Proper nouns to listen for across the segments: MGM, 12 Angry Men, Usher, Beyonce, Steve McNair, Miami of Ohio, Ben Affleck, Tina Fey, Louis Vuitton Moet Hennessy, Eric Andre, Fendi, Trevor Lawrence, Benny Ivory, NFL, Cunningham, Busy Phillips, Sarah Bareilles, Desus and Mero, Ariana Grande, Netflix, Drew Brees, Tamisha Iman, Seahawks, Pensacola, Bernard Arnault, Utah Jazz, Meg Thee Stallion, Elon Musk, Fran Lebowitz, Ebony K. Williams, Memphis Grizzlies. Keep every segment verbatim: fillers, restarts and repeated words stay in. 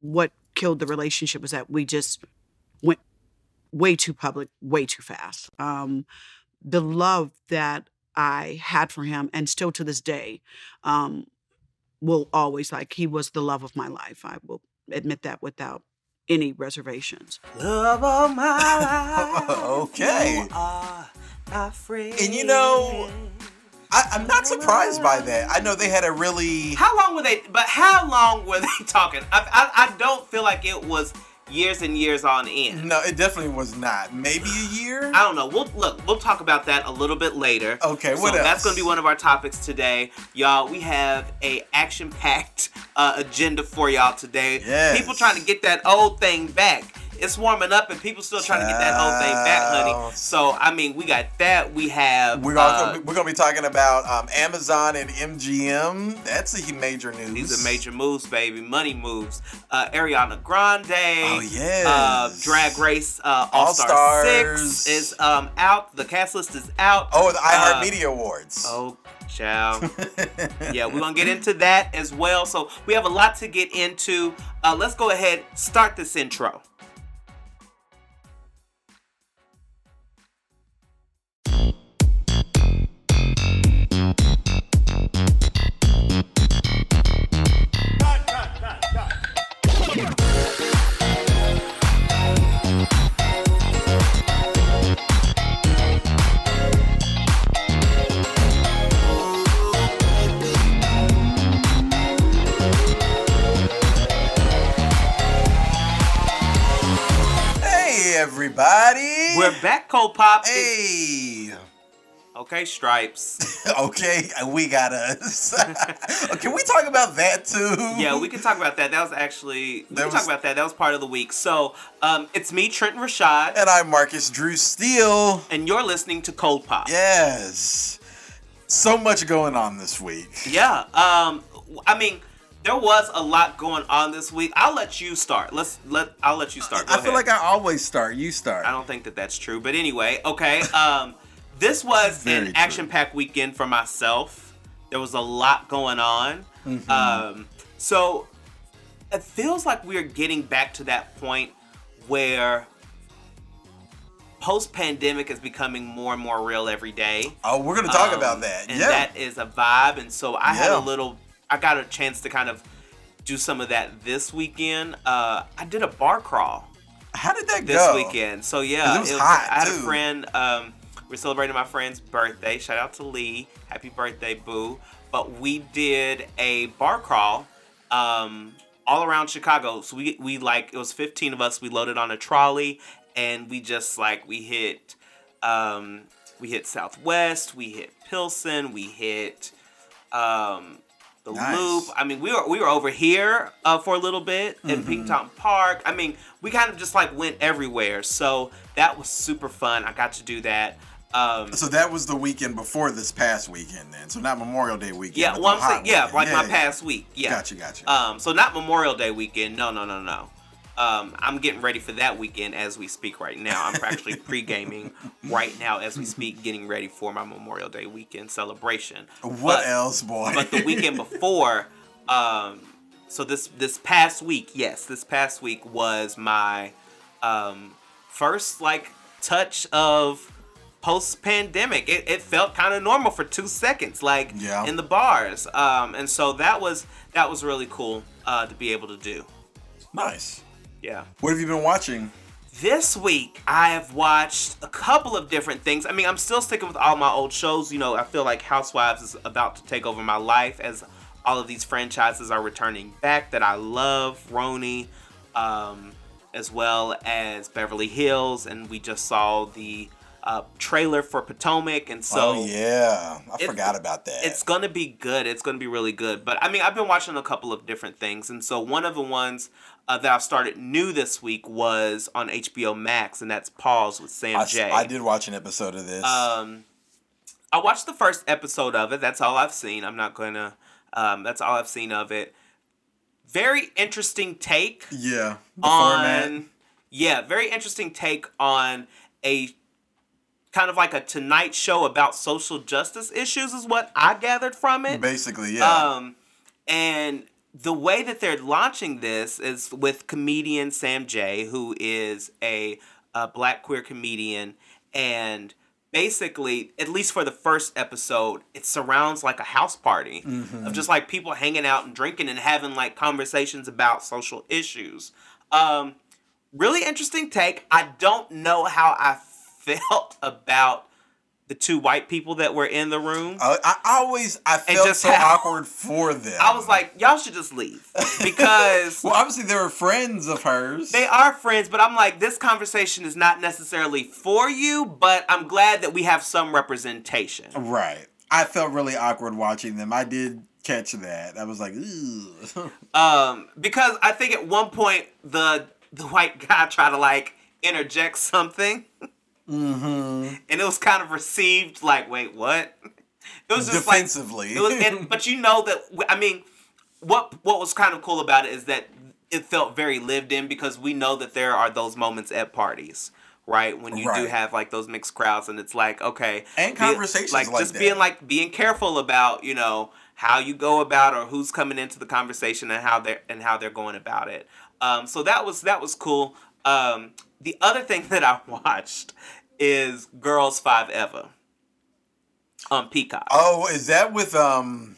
what killed the relationship was that we just went way too public, way too fast. Um, the love that I had for him, and still to this day, um, will always, like, he was the love of my life. I will admit that without any reservations. Love of my life. Okay. You are my friend. And you know, I, I'm not surprised by that. I know they had a really... How long were they... But how long were they talking? I, I, I don't feel like it was years and years on end. No, it definitely was not. Maybe a year? I don't know. We'll Look, we'll talk about that a little bit later. Okay, so what else? That's going to be one of our topics today. Y'all, we have a action-packed uh, agenda for y'all today. Yes. People trying to get that old thing back. It's warming up and people still trying to get that whole thing back, honey. So, I mean, we got that. We have... We're uh, going to be talking about um, Amazon and M G M. That's a major news. These are major moves, baby. Money moves. Uh, Ariana Grande. Oh, yes. Uh, Drag Race uh, All-Star All-Stars. six is um, out. The cast list is out. Oh, the iHeartMedia uh, Awards. Oh, child. Yeah, we're going to get into that as well. So, we have a lot to get into. Uh, let's go ahead, start this intro. Everybody, we're back, Cold Pop. Hey, okay, Stripes. Okay, we got us. Can we talk about that too? Yeah, we can talk about that. That was actually we that can was... talk about that. That was part of the week. So, um, it's me, Trenton Rashad, and I'm Marcus Drew Steele, and you're listening to Cold Pop. Yes, so much going on this week. Yeah, um, I mean. There was a lot going on this week. I'll let you start. Let's let I'll let you start. Go I ahead. Feel like I always start. You start. I don't think that that's true, but anyway, okay. Um, this was an action-packed weekend for myself. There was a lot going on. Mm-hmm. Um, so it feels like we're getting back to that point where post-pandemic is becoming more and more real every day. Oh, we're gonna talk um, about that. And yeah. That is a vibe. And so I yeah. had a little. I got a chance to kind of do some of that this weekend. Uh, I did a bar crawl. How did that this go? This weekend. So, yeah. It was, it was hot, I had too. a friend. Um, we're celebrating my friend's birthday. Shout out to Lee. Happy birthday, boo. But we did a bar crawl um, all around Chicago. So, we, we like, it was fifteen of us. We loaded on a trolley. And we just, like, we hit, um, we hit Southwest. We hit Pilsen. We hit... Um, The nice. Loop. I mean, we were we were over here uh, for a little bit in mm-hmm. Pinktown Park. I mean, we kind of just like went everywhere. So that was super fun. I got to do that. Um, so that was the weekend before this past weekend, then. So not Memorial Day weekend. Yeah, well, I'm saying, yeah, like yeah, my yeah. past week. Yeah, gotcha, gotcha. Um, so not Memorial Day weekend. No, no, no, no. Um, I'm getting ready for that weekend as we speak right now. I'm actually pre-gaming right now as we speak, getting ready for my Memorial Day weekend celebration. What but, else, boy? But the weekend before, um, so this this past week, yes, this past week was my um, first like touch of post-pandemic. It, it felt kind of normal for two seconds, like yeah. in the bars, um, and so that was that was really cool uh, to be able to do. Nice. Yeah. What have you been watching? This week, I have watched a couple of different things. I mean, I'm still sticking with all my old shows. You know, I feel like Housewives is about to take over my life as all of these franchises are returning back that I love. Roni, um, as well as Beverly Hills. And we just saw the uh, trailer for Potomac. And so... Oh, yeah. I it, forgot about that. It's going to be good. It's going to be really good. But, I mean, I've been watching a couple of different things. And so one of the ones... Uh, that I started new this week was on H B O Max, and that's Pause with Sam Jay. I did watch an episode of this. Um, I watched the first episode of it. That's all I've seen. I'm not going to... Um, that's all I've seen of it. Very interesting take. Yeah. On... Format. Yeah, very interesting take on a... Kind of like a Tonight Show about social justice issues is what I gathered from it. Basically, yeah. Um, and... the way that they're launching this is with comedian Sam Jay, who is a, a black queer comedian. And basically, at least for the first episode, it surrounds like a house party mm-hmm. of just like people hanging out and drinking and having like conversations about social issues. Um, really interesting take. I don't know how I felt about the two white people that were in the room. I, I always, I felt just so how, awkward for them. I was like, y'all should just leave. Because... well, obviously they were friends of hers. They are friends, but I'm like, this conversation is not necessarily for you, but I'm glad that we have some representation. Right. I felt really awkward watching them. I did catch that. I was like, ew. Um, because I think at one point, the the white guy tried to like interject something. Mm-hmm. And it was kind of received like, wait, what? It was just defensively. Like, it was, and, but you know that, I mean, what what was kind of cool about it is that it felt very lived in, because we know that there are those moments at parties, right? When you right. do have like those mixed crowds, and it's like, okay. And be, conversations like, like just that. being like, being careful about, you know, how you go about or who's coming into the conversation and how they're, and how they're going about it. Um, so that was, that was cool. Um, the other thing that I watched is Girls Five Eva on Peacock. Oh, is that with um?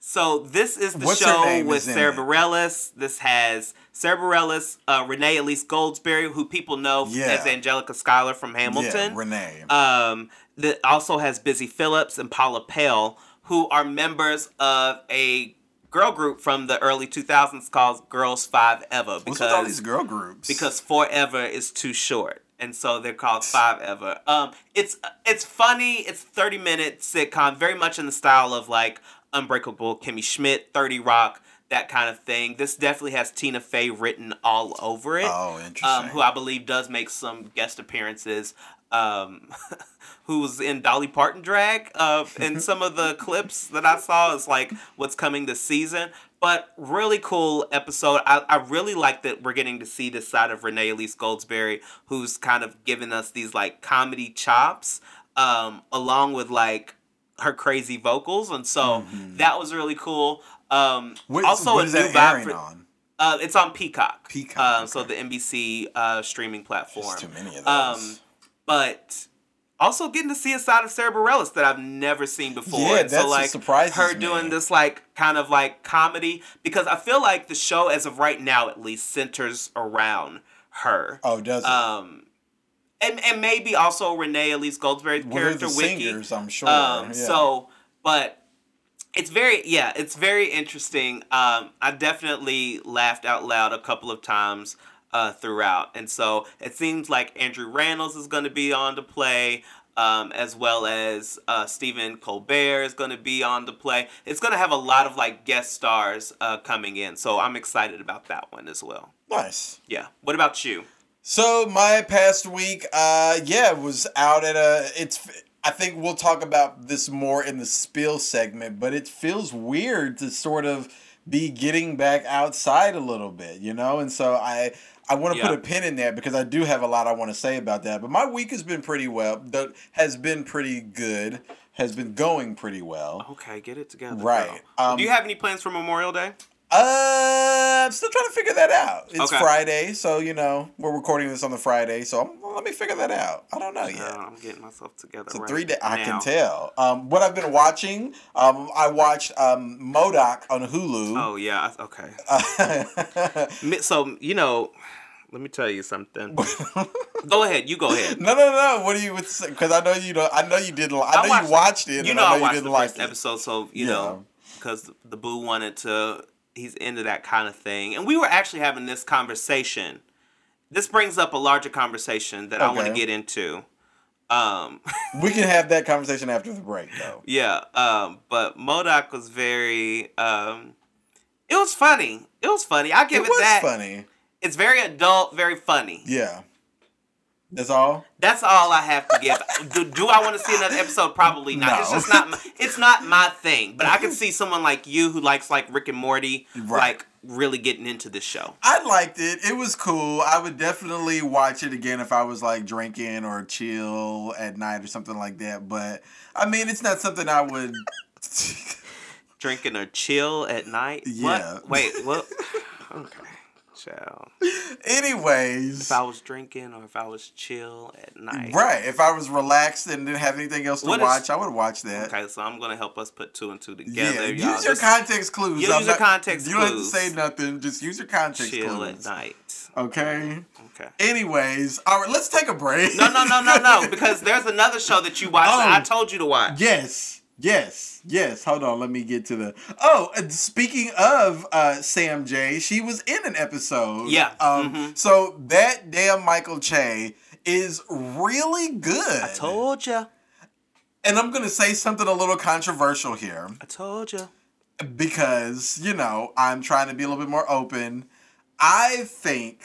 So this is the show with Sarah Bareilles. This has Sarah Bareilles, uh, Renee Elise Goldsberry, who people know yeah. as Angelica Schuyler from Hamilton. Yeah, Renee. Um, that also has Busy Phillips and Paula Pell, who are members of a girl group from the early two thousands called Girls Five Eva. What's with all these girl groups? Because forever is too short. And so they're called Five Ever. Um, it's it's funny. It's thirty-minute sitcom, very much in the style of like Unbreakable Kimmy Schmidt, thirty rock, that kind of thing. This definitely has Tina Fey written all over it. Oh, interesting. Um, who I believe does make some guest appearances. Um, who was in Dolly Parton drag. Uh, and some of the clips that I saw is like what's coming this season. But really cool episode. I, I really like that we're getting to see this side of Renee Elise Goldsberry, who's kind of giving us these like comedy chops, um, along with like her crazy vocals, and so mm-hmm. that was really cool. Um, what, also, what a is new that airing for, on? Uh, it's on Peacock. Peacock. Um, okay. So the N B C uh, streaming platform. There's too many of those. Um, but also getting to see a side of Sarah Bareilles that I've never seen before. Yeah, and that's so, like, what surprises her me. Doing this like kind of like comedy, because I feel like the show as of right now at least centers around her. Oh, does it? Um, and and maybe also Renee Elise Goldsberry's well, character the Wiki. Singers, I'm sure. Um, yeah. So, but it's very yeah, it's very interesting. Um, I definitely laughed out loud a couple of times. Uh, throughout. And so it seems like Andrew Rannells is going to be on to play, um, as well as uh, Stephen Colbert is going to be on to play. It's going to have a lot of like guest stars uh, coming in. So I'm excited about that one as well. Nice. Yeah. What about you? So my past week, uh, yeah, was out at a, it's, I think we'll talk about this more in the spill segment, but it feels weird to sort of be getting back outside a little bit, you know? And so I, I want to yeah. put a pin in there because I do have a lot I want to say about that. But my week has been pretty well, has been pretty good, has been going pretty well. Okay, get it together. Right. Um, do you have any plans for Memorial Day? Uh, I'm still trying to figure that out. It's okay. Friday, so, you know, we're recording this on the Friday, so I'm, well, let me figure that out. I don't know yet. Uh, I'm getting myself together it's right now. It's a three-day, I can tell. Um, what I've been watching, um, I watched um, MODOK on Hulu. Oh, yeah, okay. Uh, so, you know, let me tell you something. Go ahead, you go ahead. No, no, no, what are you, because I know you don't, I know you didn't, I, I know watched you watched it, you know, and I know I watched you didn't the first like it. Episode, so, you yeah. know, because the boo wanted to... He's into that kind of thing. And we were actually having this conversation. This brings up a larger conversation that okay. I want to get into. Um, we can have that conversation after the break, though. Yeah. Um, but MODOK was very... Um, it was funny. It was funny. I give it, it that. It was funny. It's very adult, very funny. Yeah. That's all? That's all I have to give. do, do I want to see another episode? Probably not. No. It's just not my, it's not my thing. But I can see someone like you who likes like Rick and Morty, right. like really getting into this show. I liked it. It was cool. I would definitely watch it again if I was like drinking or chill at night or something like that. But I mean, it's not something I would... drinking a chill at night. Yeah. What? Wait, what? Okay. So, anyways, if I was drinking or if I was chill at night, right? If I was relaxed and didn't have anything else to what watch, is, I would watch that. Okay, so I'm gonna help us put two and two together. Yeah, use y'all. your just, context clues. Use I'm your not, context you clues. You don't have to say nothing. Just use your context chill clues. Chill at night. Okay. Okay. Anyways, all right. Let's take a break. No, no, no, no, no. Because there's another show that you watched. Oh, that I told you to watch. Yes. Yes, yes. Hold on, let me get to the... Oh, speaking of uh, Sam Jay, she was in an episode. Yeah. Um, mm-hmm. So that damn Michael Che is really good. I told ya. And I'm going to say something a little controversial here. I told ya. Because, you know, I'm trying to be a little bit more open. I think...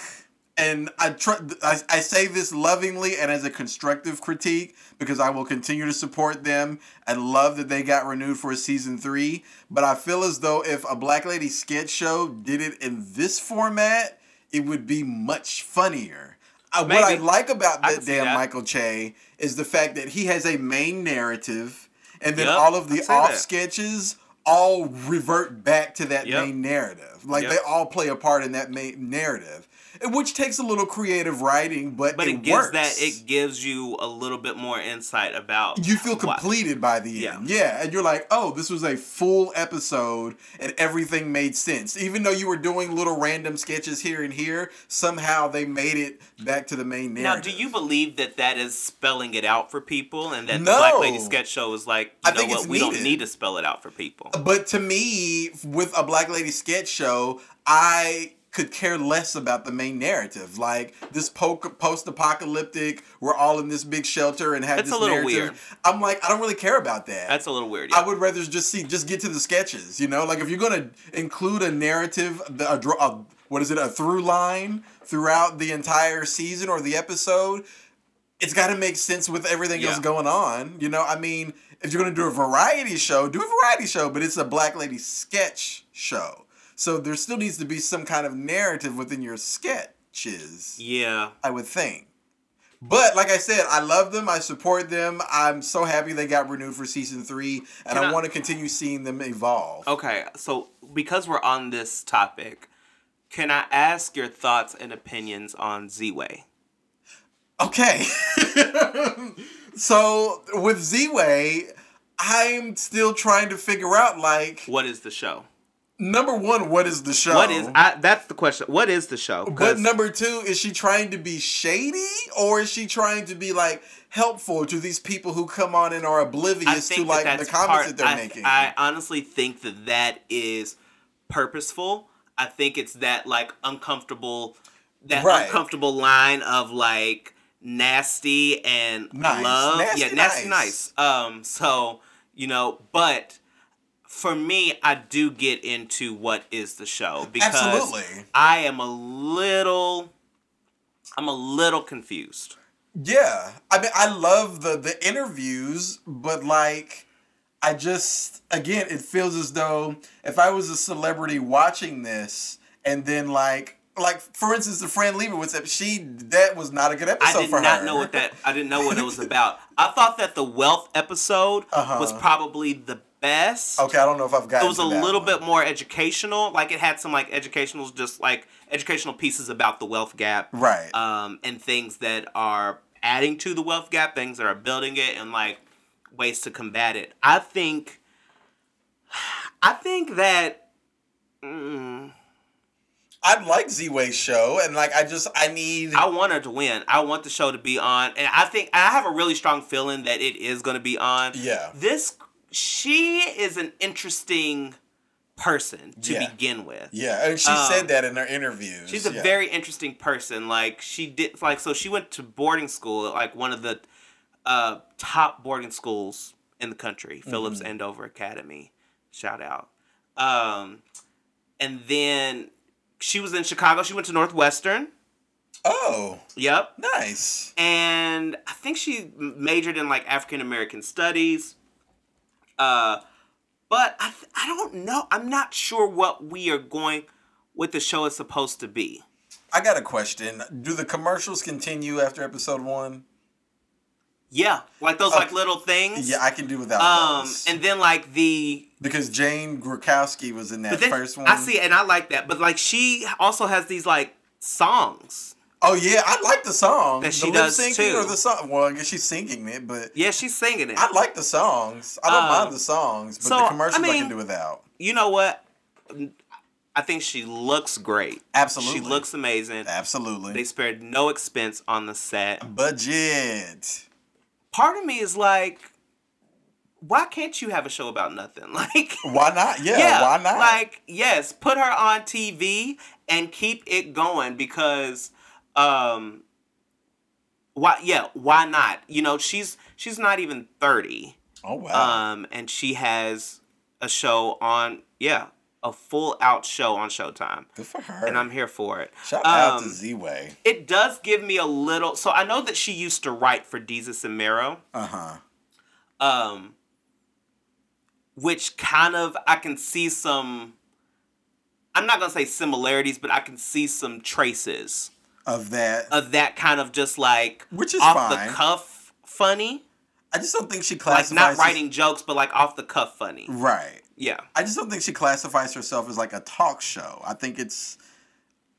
And I, tr- I I say this lovingly and as a constructive critique because I will continue to support them and love that they got renewed for a season three. But I feel as though if a Black Lady sketch show did it in this format, it would be much funnier. Uh, what I like about that damn that. Michael Che is the fact that he has a main narrative and then yep, all of the off that. sketches all revert back to that yep. main narrative. Like yep. they all play a part in that main narrative. Which takes a little creative writing, but, but it, it gives works. that it gives you a little bit more insight about. You feel completed why. by the yeah. end, yeah, and you're like, oh, this was a full episode, and everything made sense. Even though you were doing little random sketches here and here, somehow they made it back to the main narrative. Now, do you believe that that is spelling it out for people, and that no. the Black Lady sketch show is like, you I know think what, we needed. don't need to spell it out for people. But to me, with a Black Lady sketch show, I. could care less about the main narrative. Like, this po- post-apocalyptic, we're all in this big shelter and have That's this narrative. That's a little weird. I'm like, I don't really care about that. That's a little weird, yeah. I would rather just see, just get to the sketches, you know? Like, if you're going to include a narrative, a, a, what is it, a through line throughout the entire season or the episode, it's got to make sense with everything yeah. else going on, you know? I mean, if you're going to do a variety show, do a variety show, but it's a Black Lady sketch show. So there still needs to be some kind of narrative within your sketches. Yeah. I would think. But like I said, I love them. I support them. I'm so happy they got renewed for season three. And I, I want to continue seeing them evolve. Okay. So because we're on this topic, can I ask your thoughts and opinions on Z-Way? Okay. So with Z-Way, I'm still trying to figure out like... What is the show? Number one, what is the show? What is I, that's the question. What is the show? But number two, is she trying to be shady or is she trying to be like helpful to these people who come on and are oblivious to like the comments part, that they're I, making? I honestly think that that is purposeful. I think it's that like uncomfortable, that right. uncomfortable line of like nasty and nice. love. Nasty, yeah, nasty, nice. nice. Um, so you know, but. For me, I do get into what is the show because Absolutely. I am a little, I'm a little confused. Yeah, I mean, I love the the interviews, but like, I just again, it feels as though if I was a celebrity watching this, and then like, like for instance, the Fran Lebowitz episode, she that was not a good episode. I did for not her. know what that. I didn't know what it was about. I thought that the wealth episode uh-huh. was probably the. Best. Okay, I don't know if I've gotten it. It was a little one. bit more educational. Like it had some like educational, just like educational pieces about the wealth gap, right? Um, and things that are adding to the wealth gap, things that are building it, and like ways to combat it. I think, I think that. Mm, I like Z-Way's show, and like I just I need. I want her to win. I want the show to be on, and I think I have a really strong feeling that it is going to be on. Yeah. This. She is an interesting person to yeah. begin with. Yeah, and she um, said that in her interviews. She's a yeah. very interesting person. Like she did, like so she went to boarding school, like one of the uh, top boarding schools in the country, mm-hmm. Phillips Andover Academy. Shout out. Um, and then she was in Chicago. She went to Northwestern. Oh. Yep. Nice. And I think she majored in like African American studies. Uh, but I th- I don't know. I'm not sure what we are going, what the show is supposed to be. I got a question. Do the commercials continue after episode one? Yeah, like those okay. like little things. Yeah, I can do without um, those. And then like the... Because Jane Grakowski was in that then, first one. I see, and I like that. But like she also has these like songs. Oh yeah, I like the song. That she the does lip syncing too. Or the song. Well, I guess she's singing it, but... Yeah, she's singing it. I like the songs. I don't um, mind the songs, but so, the commercials I, mean, I can do without. You know what? I think she looks great. Absolutely. She looks amazing. Absolutely. They spared no expense on the set. Budget. Part of me is like, why can't you have a show about nothing? Like, why not? Yeah, yeah, why not? Like, yes, put her on T V and keep it going because, um, why? Yeah, why not? You know, she's she's not even thirty. Oh wow. Um, and she has a show on. Yeah. A full-out show on Showtime. Good for her. And I'm here for it. Shout um, out to Z-Way. It does give me a little... So I know that she used to write for Desus and Mero. Uh-huh. Um, which kind of... I can see some... I'm not going to say similarities, but I can see some traces. Of that. Of that kind of just like... Which is off fine. Off-the-cuff funny. I just don't think she classifies... Like not writing jokes, but like off-the-cuff funny. Right. Yeah. I just don't think she classifies herself as like a talk show. I think it's,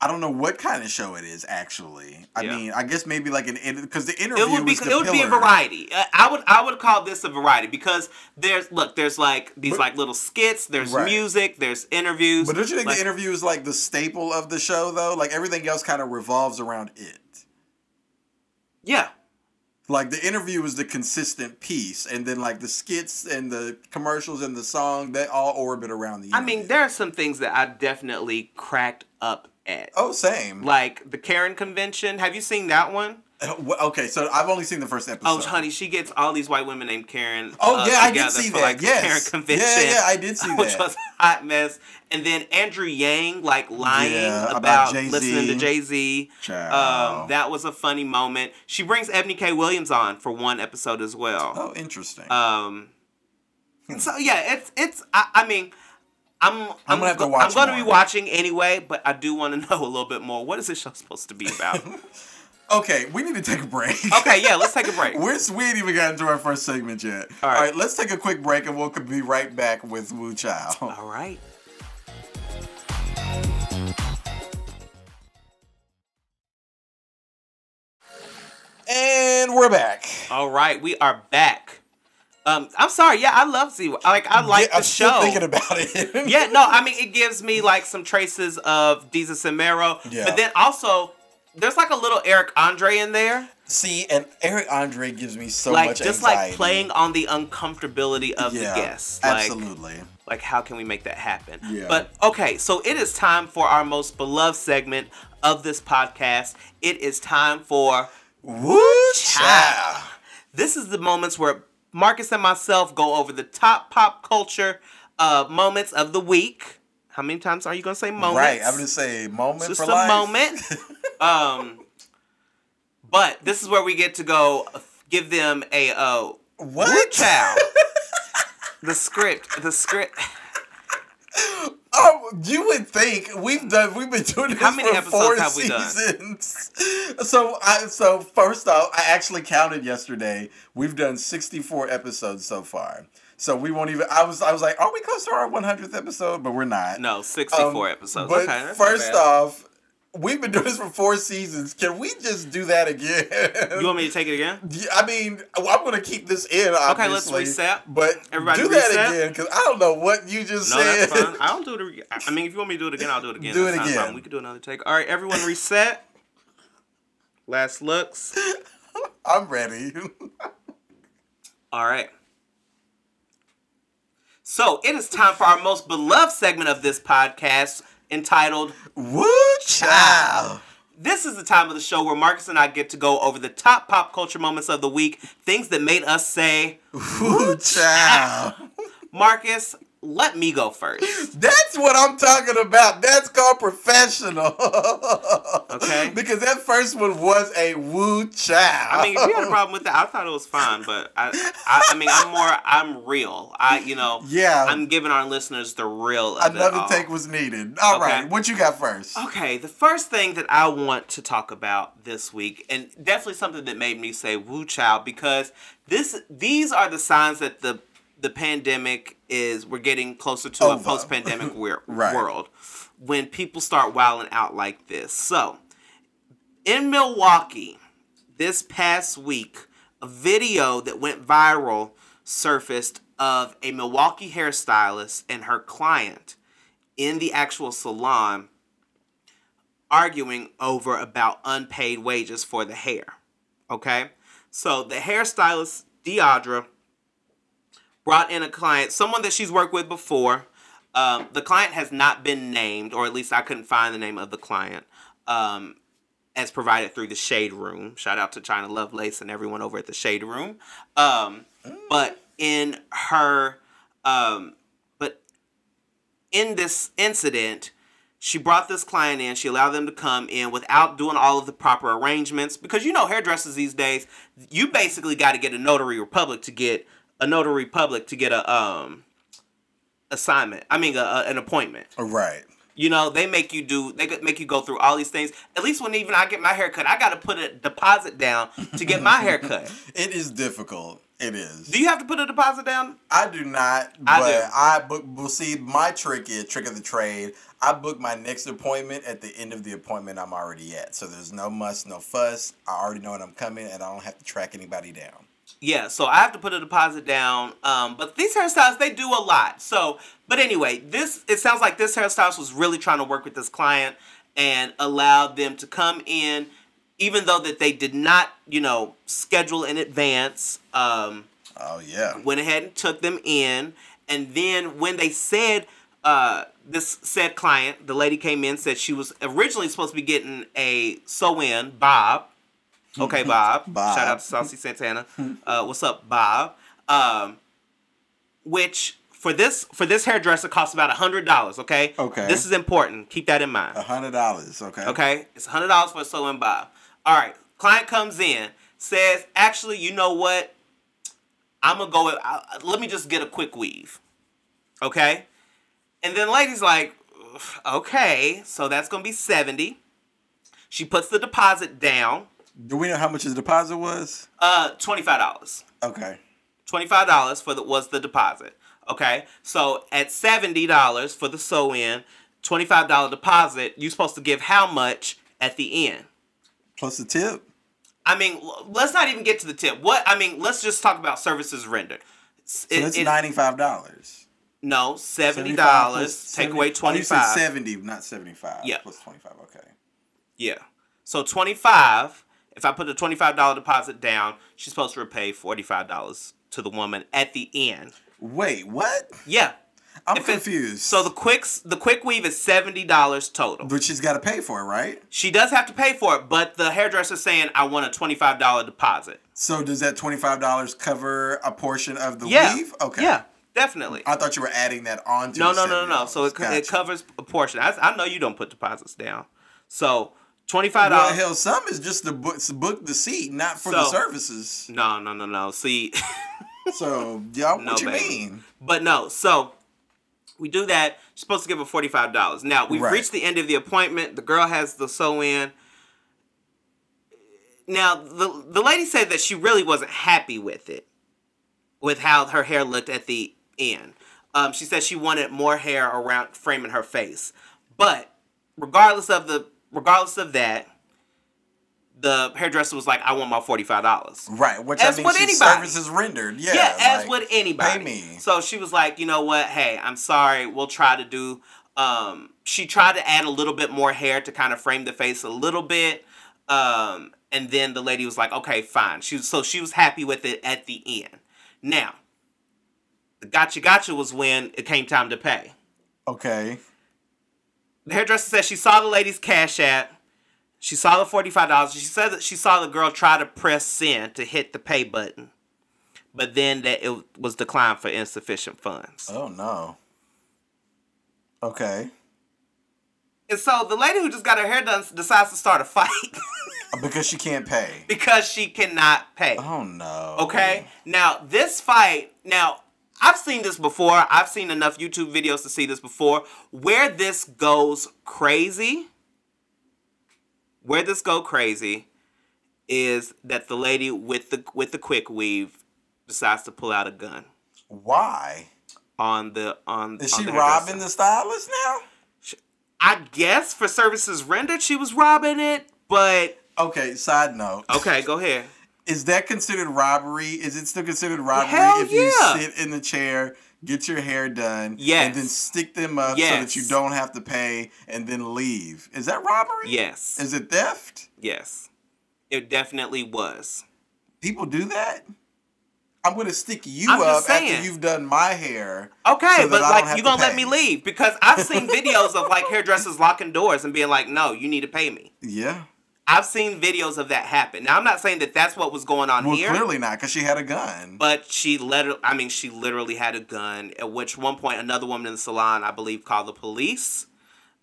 I don't know what kind of show it is actually. I yeah. mean, I guess maybe like an, because the interview it would be, was the It would pillar. Be a variety. I would I would call this a variety because there's, look, there's like these but, like little skits, there's right. music, there's interviews. But don't you think like, the interview is like the staple of the show though? Like everything else kind of revolves around it. Yeah. Like, the interview is the consistent piece, and then, like, the skits and the commercials and the song, they all orbit around the interview. I mean, there are some things that I definitely cracked up at. Oh, same. Like, the Karen Convention. Have you seen that one? Okay, so I've only seen the first episode. Oh, honey, she gets all these white women named Karen. Oh, uh, yeah, I did see for, that, like, yes. Karen Convention. Yeah, yeah, I did see which that. Which was a hot mess. And then Andrew Yang, like, lying yeah, about, about listening to Jay-Z. Um, that was a funny moment. She brings Ebony K. Williams on for one episode as well. Oh, interesting. Um, so, yeah, it's, it's I, I mean... I'm I'm, I'm gonna have to watch I'm gonna more. Be watching anyway, but I do want to know a little bit more. What is this show supposed to be about? Okay, we need to take a break. Okay, yeah, let's take a break. We're, we ain't even gotten to our first segment yet. All right. All right, let's take a quick break, and we'll be right back with Woo Child. All right. And we're back. All right, we are back. Um, I'm sorry. Yeah, I love Z-Way. Like, I like yeah, the show. I'm thinking about it. Yeah, no, I mean, it gives me, like, some traces of Desus and Mero. Yeah. But then also, there's, like, a little Eric Andre in there. See, and Eric Andre gives me so like, much just, anxiety. Like, playing on the uncomfortability of yeah, the guests. Like, absolutely. Like, how can we make that happen? Yeah. But, okay, so it is time for our most beloved segment of this podcast. It is time for... Woo Child. This is the moments where... Marcus and myself go over the top pop culture uh, moments of the week. How many times are you going to say moments? Right, I'm going to say moment just for life. Just a moment. um, but this is where we get to go give them a... Uh, what? Woo Child. The script. The script. Oh, you would think we've done. We've been doing this How many for episodes four have we seasons. Done? So I. So first off, I actually counted yesterday. We've done sixty-four episodes so far. So we won't even. I was. I was like, are we close to our one hundredth episode? But we're not. No, sixty-four um, episodes. But okay, first off. We've been doing this for four seasons. Can we just do that again? You want me to take it again? I mean, I'm going to keep this in, obviously. Okay, let's reset. But Everybody do reset. That again, because I don't know what you just no, said. No, that's fine. I don't do it re- I mean, if you want me to do it again, I'll do it again. Do that's it again. Fine. We can do another take. All right, everyone reset. Last looks. I'm ready. All right. So, it is time for our most beloved segment of this podcast, entitled Woo Child. This is the time of the show where Marcus and I get to go over the top pop culture moments of the week, things that made us say Woo Child. Marcus, let me go first. That's what I'm talking about. That's called professional. Okay? Because that first one was a woo child. I mean, if you had a problem with that, I thought it was fine, but I, I, I mean, I'm more, I'm real. I, you know, yeah. I'm giving our listeners the real of Another it all. Take was needed. All okay. right, what you got first? Okay, the first thing that I want to talk about this week, and definitely something that made me say woo child, because this, these are the signs that the the pandemic is, we're getting closer to Over. a post-pandemic weir- right. world. When people start wilding out like this. So, in Milwaukee, this past week, a video that went viral surfaced of a Milwaukee hairstylist and her client in the actual salon arguing over about unpaid wages for the hair. Okay? So, the hairstylist, Deidre, brought in a client, someone that she's worked with before. Um, the client has not been named, or at least I couldn't find the name of the client, um, as provided through the Shade Room. Shout out to Chyna Lovelace and everyone over at the Shade Room. Um, but in her, um, but in this incident, she brought this client in. She allowed them to come in without doing all of the proper arrangements, because you know hairdressers these days, you basically got to get a notary public to get a notary public to get a um. assignment. I mean, a, a, an appointment. Right. You know, they make you do, they make you go through all these things. At least when even I get my hair cut, I got to put a deposit down to get my hair cut. It is difficult. It is. Do you have to put a deposit down? I do not. I but do. I book, well, see, my trick is, trick of the trade, I book my next appointment at the end of the appointment I'm already at. So there's no muss, no fuss. I already know when I'm coming and I don't have to track anybody down. Yeah, so I have to put a deposit down. Um, but these hairstylists, they do a lot. So, but anyway, this, it sounds like this hairstylist was really trying to work with this client and allowed them to come in, even though that they did not, you know, schedule in advance. Um, oh, yeah. Went ahead and took them in. And then when they said, uh, this said client, the lady came in, said she was originally supposed to be getting a sew-in, Bob. Okay, Bob. Bob. Shout out to Saucy Santana. Uh, what's up, Bob? Um, which for this for this hairdresser costs about a hundred dollars. Okay. Okay. This is important. Keep that in mind. A hundred dollars. Okay. Okay. It's a hundred dollars for a sew and Bob. All right. Client comes in, says, "Actually, you know what? I'm gonna go with. I, let me just get a quick weave." Okay. And then the lady's like, "Okay, so that's gonna be seventy." She puts the deposit down. Do we know how much his deposit was? Uh, twenty-five dollars. Okay. twenty-five dollars for the, was the deposit. Okay. So at seventy dollars for the sew-in, twenty-five dollars deposit, you're supposed to give how much at the end? Plus the tip? I mean, let's not even get to the tip. What? I mean, let's just talk about services rendered. So it, it's it, ninety-five dollars. No, seventy dollars. Plus, take seventy, away twenty-five dollars. You said seventy, not seventy-five. Yeah. Plus twenty-five. Okay. Yeah. So twenty-five. If I put a twenty-five dollars deposit down, she's supposed to repay forty-five dollars to the woman at the end. Wait, what? Yeah. I'm if confused. So the quick, the quick weave is seventy dollars total. But she's got to pay for it, right? She does have to pay for it, but the hairdresser's saying, I want a twenty-five dollars deposit. So does that twenty-five dollars cover a portion of the yeah. weave? Okay. Yeah, definitely. I thought you were adding that on to no, the No, no, no, no. So it, gotcha. It covers a portion. I, I know you don't put deposits down. So... twenty-five dollars. Well, hell, some is just to book, book the seat, not for so, the services. No, no, no, no. See. so, y'all, no, what you baby. mean? But no, so we do that. She's supposed to give her forty-five dollars. Now, we've right. reached the end of the appointment. The girl has the sew-in. Now, the, the lady said that she really wasn't happy with it, with how her hair looked at the end. Um, she said she wanted more hair around framing her face. But regardless of the... Regardless of that, the hairdresser was like, I want my forty-five dollars. Right, which as I mean, she's services rendered. Yeah, yeah as like, would anybody. Pay me. So she was like, you know what, hey, I'm sorry, we'll try to do... Um, she tried to add a little bit more hair to kind of frame the face a little bit. Um, and then the lady was like, okay, fine. She So she was happy with it at the end. Now, the gotcha gotcha was when it came time to pay. Okay. The hairdresser said she saw the lady's Cash App. She saw the forty-five dollars. She said that she saw the girl try to press send to hit the pay button. But then that it was declined for insufficient funds. Oh, no. Okay. And so the lady who just got her hair done decides to start a fight. Because she can't pay. Because she cannot pay. Oh, no. Okay? Now, this fight... Now, I've seen this before. I've seen enough YouTube videos to see this before. Where this goes crazy... Where this go crazy is that the lady with the with the quick weave decides to pull out a gun. Why? On the... on Is on she the robbing the stylist now? I guess for services rendered, she was robbing it, but... Okay, side note. Okay, go ahead. Is that considered robbery? Is it still considered robbery Hell if yeah. you sit in the chair, get your hair done, yes. and then stick them up yes. so that you don't have to pay and then leave? Is that robbery? Yes. Is it theft? Yes. It definitely was. People do that? I'm going to stick you I'm up after you've done my hair. Okay, so but like, you going to let me leave? Because I've seen videos of like hairdressers locking doors and being like, no, you need to pay me. Yeah. I've seen videos of that happen. Now, I'm not saying that that's what was going on well, here. Well, clearly not, because she had a gun. But she let her, I mean, she literally had a gun, at which one point another woman in the salon, I believe, called the police.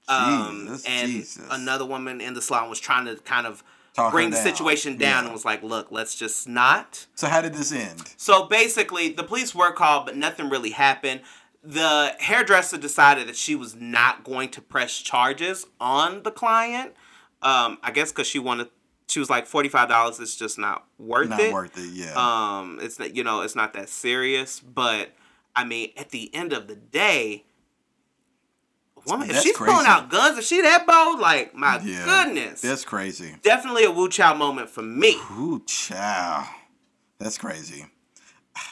Um, Jesus, and Jesus. Another woman in the salon was trying to kind of Talk bring the situation down yeah. and was like, look, let's just not. So how did this end? So basically, the police were called, but nothing really happened. The hairdresser decided that she was not going to press charges on the client. Um, I guess because she wanted, she was like forty-five dollars is just not worth not it. Not worth it, yeah. Um, it's not, you know, it's not that serious. But I mean, at the end of the day, woman, that's if she's crazy. Pulling out guns, if she that bold, like my yeah, goodness, that's crazy. Definitely a woo chow moment for me. Woo chow, that's crazy.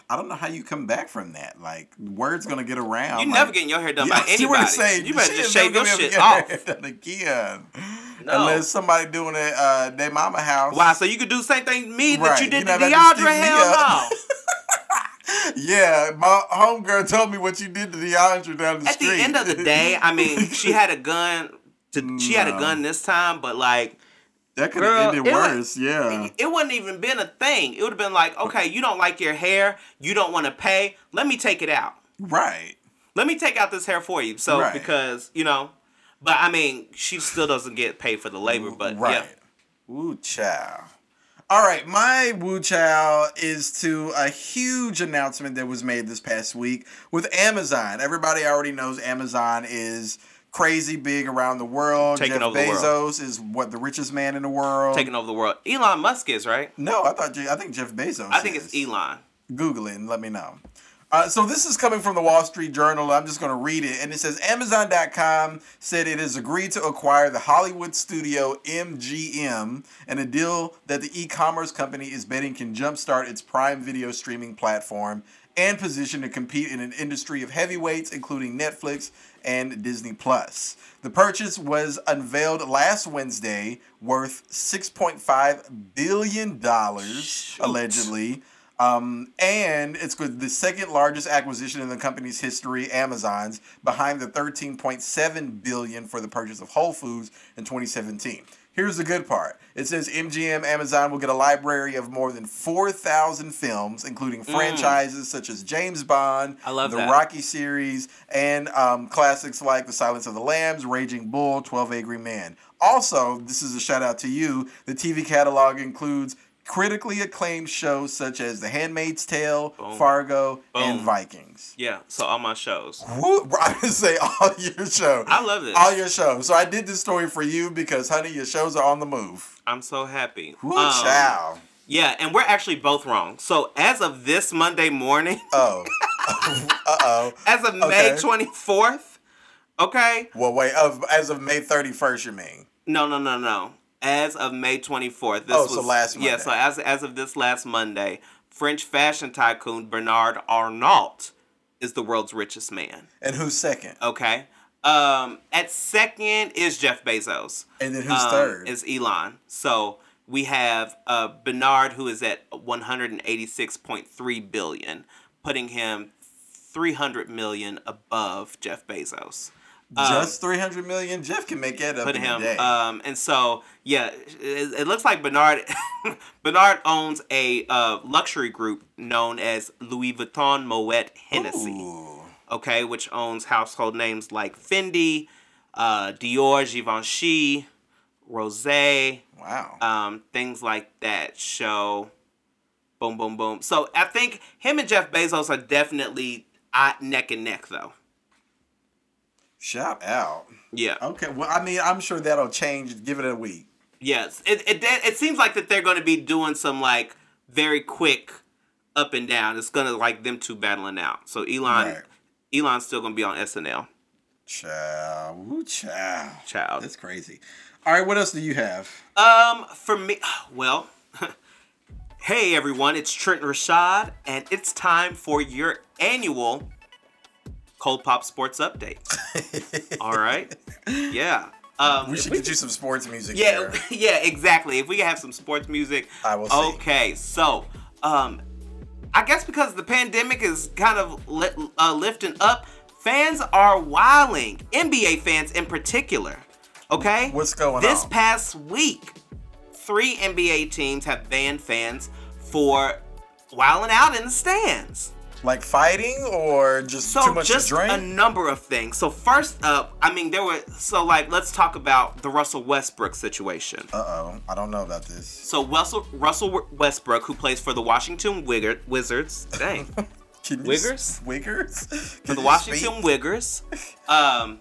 I don't know how you come back from that. Like, word's gonna get around. You're like, never getting your hair done yeah, by anybody. Say, you better just shave your shit off. Again. No. Unless somebody doing it uh, their mama house. Wow, so you could do the same thing to me right. that you did you to DeAndre? Hell no. Yeah, my homegirl told me what you did to DeAndre down the At street. At the end of the day, I mean, she had a gun. To, no. She had a gun this time, but like... That could have ended worse, would, yeah. It wouldn't even been a thing. It would have been like, okay, you don't like your hair. You don't want to pay. Let me take it out. Right. Let me take out this hair for you. So, right. because, you know... But, I mean, she still doesn't get paid for the labor, but, right. yeah. Woo-chow. All right, my woo-chow is to a huge announcement that was made this past week with Amazon. Everybody already knows Amazon is crazy big around the world. Taking Jeff over Bezos the world. Is, what, the richest man in the world. Taking over the world. Elon Musk is, right? No, I thought I think Jeff Bezos I think is. It's Elon. Google it and let me know. Uh, so this is coming from the Wall Street Journal. I'm just going to read it. And it says, Amazon dot com said it has agreed to acquire the Hollywood studio M G M in a deal that the e-commerce company is betting can jumpstart its Prime Video streaming platform and position to compete in an industry of heavyweights, including Netflix and Disney Plus. The purchase was unveiled last Wednesday, worth six point five billion dollars, Shoot. allegedly. Um, and it's the second largest acquisition in the company's history, Amazon's, behind the thirteen point seven billion dollars for the purchase of Whole Foods in twenty seventeen. Here's the good part. It says M G M Amazon will get a library of more than four thousand films, including franchises mm. such as James Bond, I love the that. Rocky series, and um, classics like The Silence of the Lambs, Raging Bull, twelve Angry Men. Also, this is a shout out to you, the T V catalog includes critically acclaimed shows such as The Handmaid's Tale, Boom. Fargo, Boom. and Vikings. Yeah, so all my shows. Woo, I would say all your shows. I love this. All your shows. So I did this story for you because, honey, your shows are on the move. I'm so happy. Woo, um, child. Yeah, and we're actually both wrong. So as of this Monday morning. Oh. Uh-oh. As of okay. May twenty-fourth. Okay. Well, wait. Of, as of May thirty-first, you mean? No, no, no, no. As of May twenty-fourth. This oh, was, so last Monday. Yeah, so as, as of this last Monday, French fashion tycoon Bernard Arnault is the world's richest man. And who's second? Okay. Um, at second is Jeff Bezos. And then who's um, third? Is Elon. So we have uh, Bernard, who is at one hundred eighty-six point three billion dollars, putting him three hundred million dollars above Jeff Bezos. Just um, three hundred million dollars? Jeff can make that up put in him, a day. Um, and so, yeah, it, it looks like Bernard Bernard owns a uh, luxury group known as Louis Vuitton Moet Hennessy, Ooh. okay, which owns household names like Fendi, uh, Dior, Givenchy, Rosé. Wow. Um, things like that. So, boom, boom, boom. So I think him and Jeff Bezos are definitely neck and neck, though. Shout out. Yeah. Okay. Well, I mean, I'm sure that'll change. Give it a week. Yes. It it it seems like that they're going to be doing some like very quick up and down. It's going to like them two battling out. So Elon, right. Elon's still going to be on S N L. Child. Woo, child. Child. That's crazy. All right. What else do you have? Um, for me, well, hey everyone, it's Trent Rashad, and it's time for your annual Cold Pop Sports Update. All right. Yeah. Um, we should we get could, you some sports music. Yeah. There. Yeah, exactly. If we could have some sports music. I will see. Okay. So, um, I guess because the pandemic is kind of li- uh, lifting up, fans are wilding. N B A fans in particular. Okay. What's going this on? This past week, three N B A teams have banned fans for wilding out in the stands. Like fighting or just so too much just to drink? So just a number of things. So first up, I mean, there were, so like, let's talk about the Russell Westbrook situation. Uh-oh. I don't know about this. So Russell, Russell Westbrook, who plays for the Washington Wigger, Wizards. Dang. Can Wiggers? You, Wiggers? Can for the Washington speak? Wiggers. Um,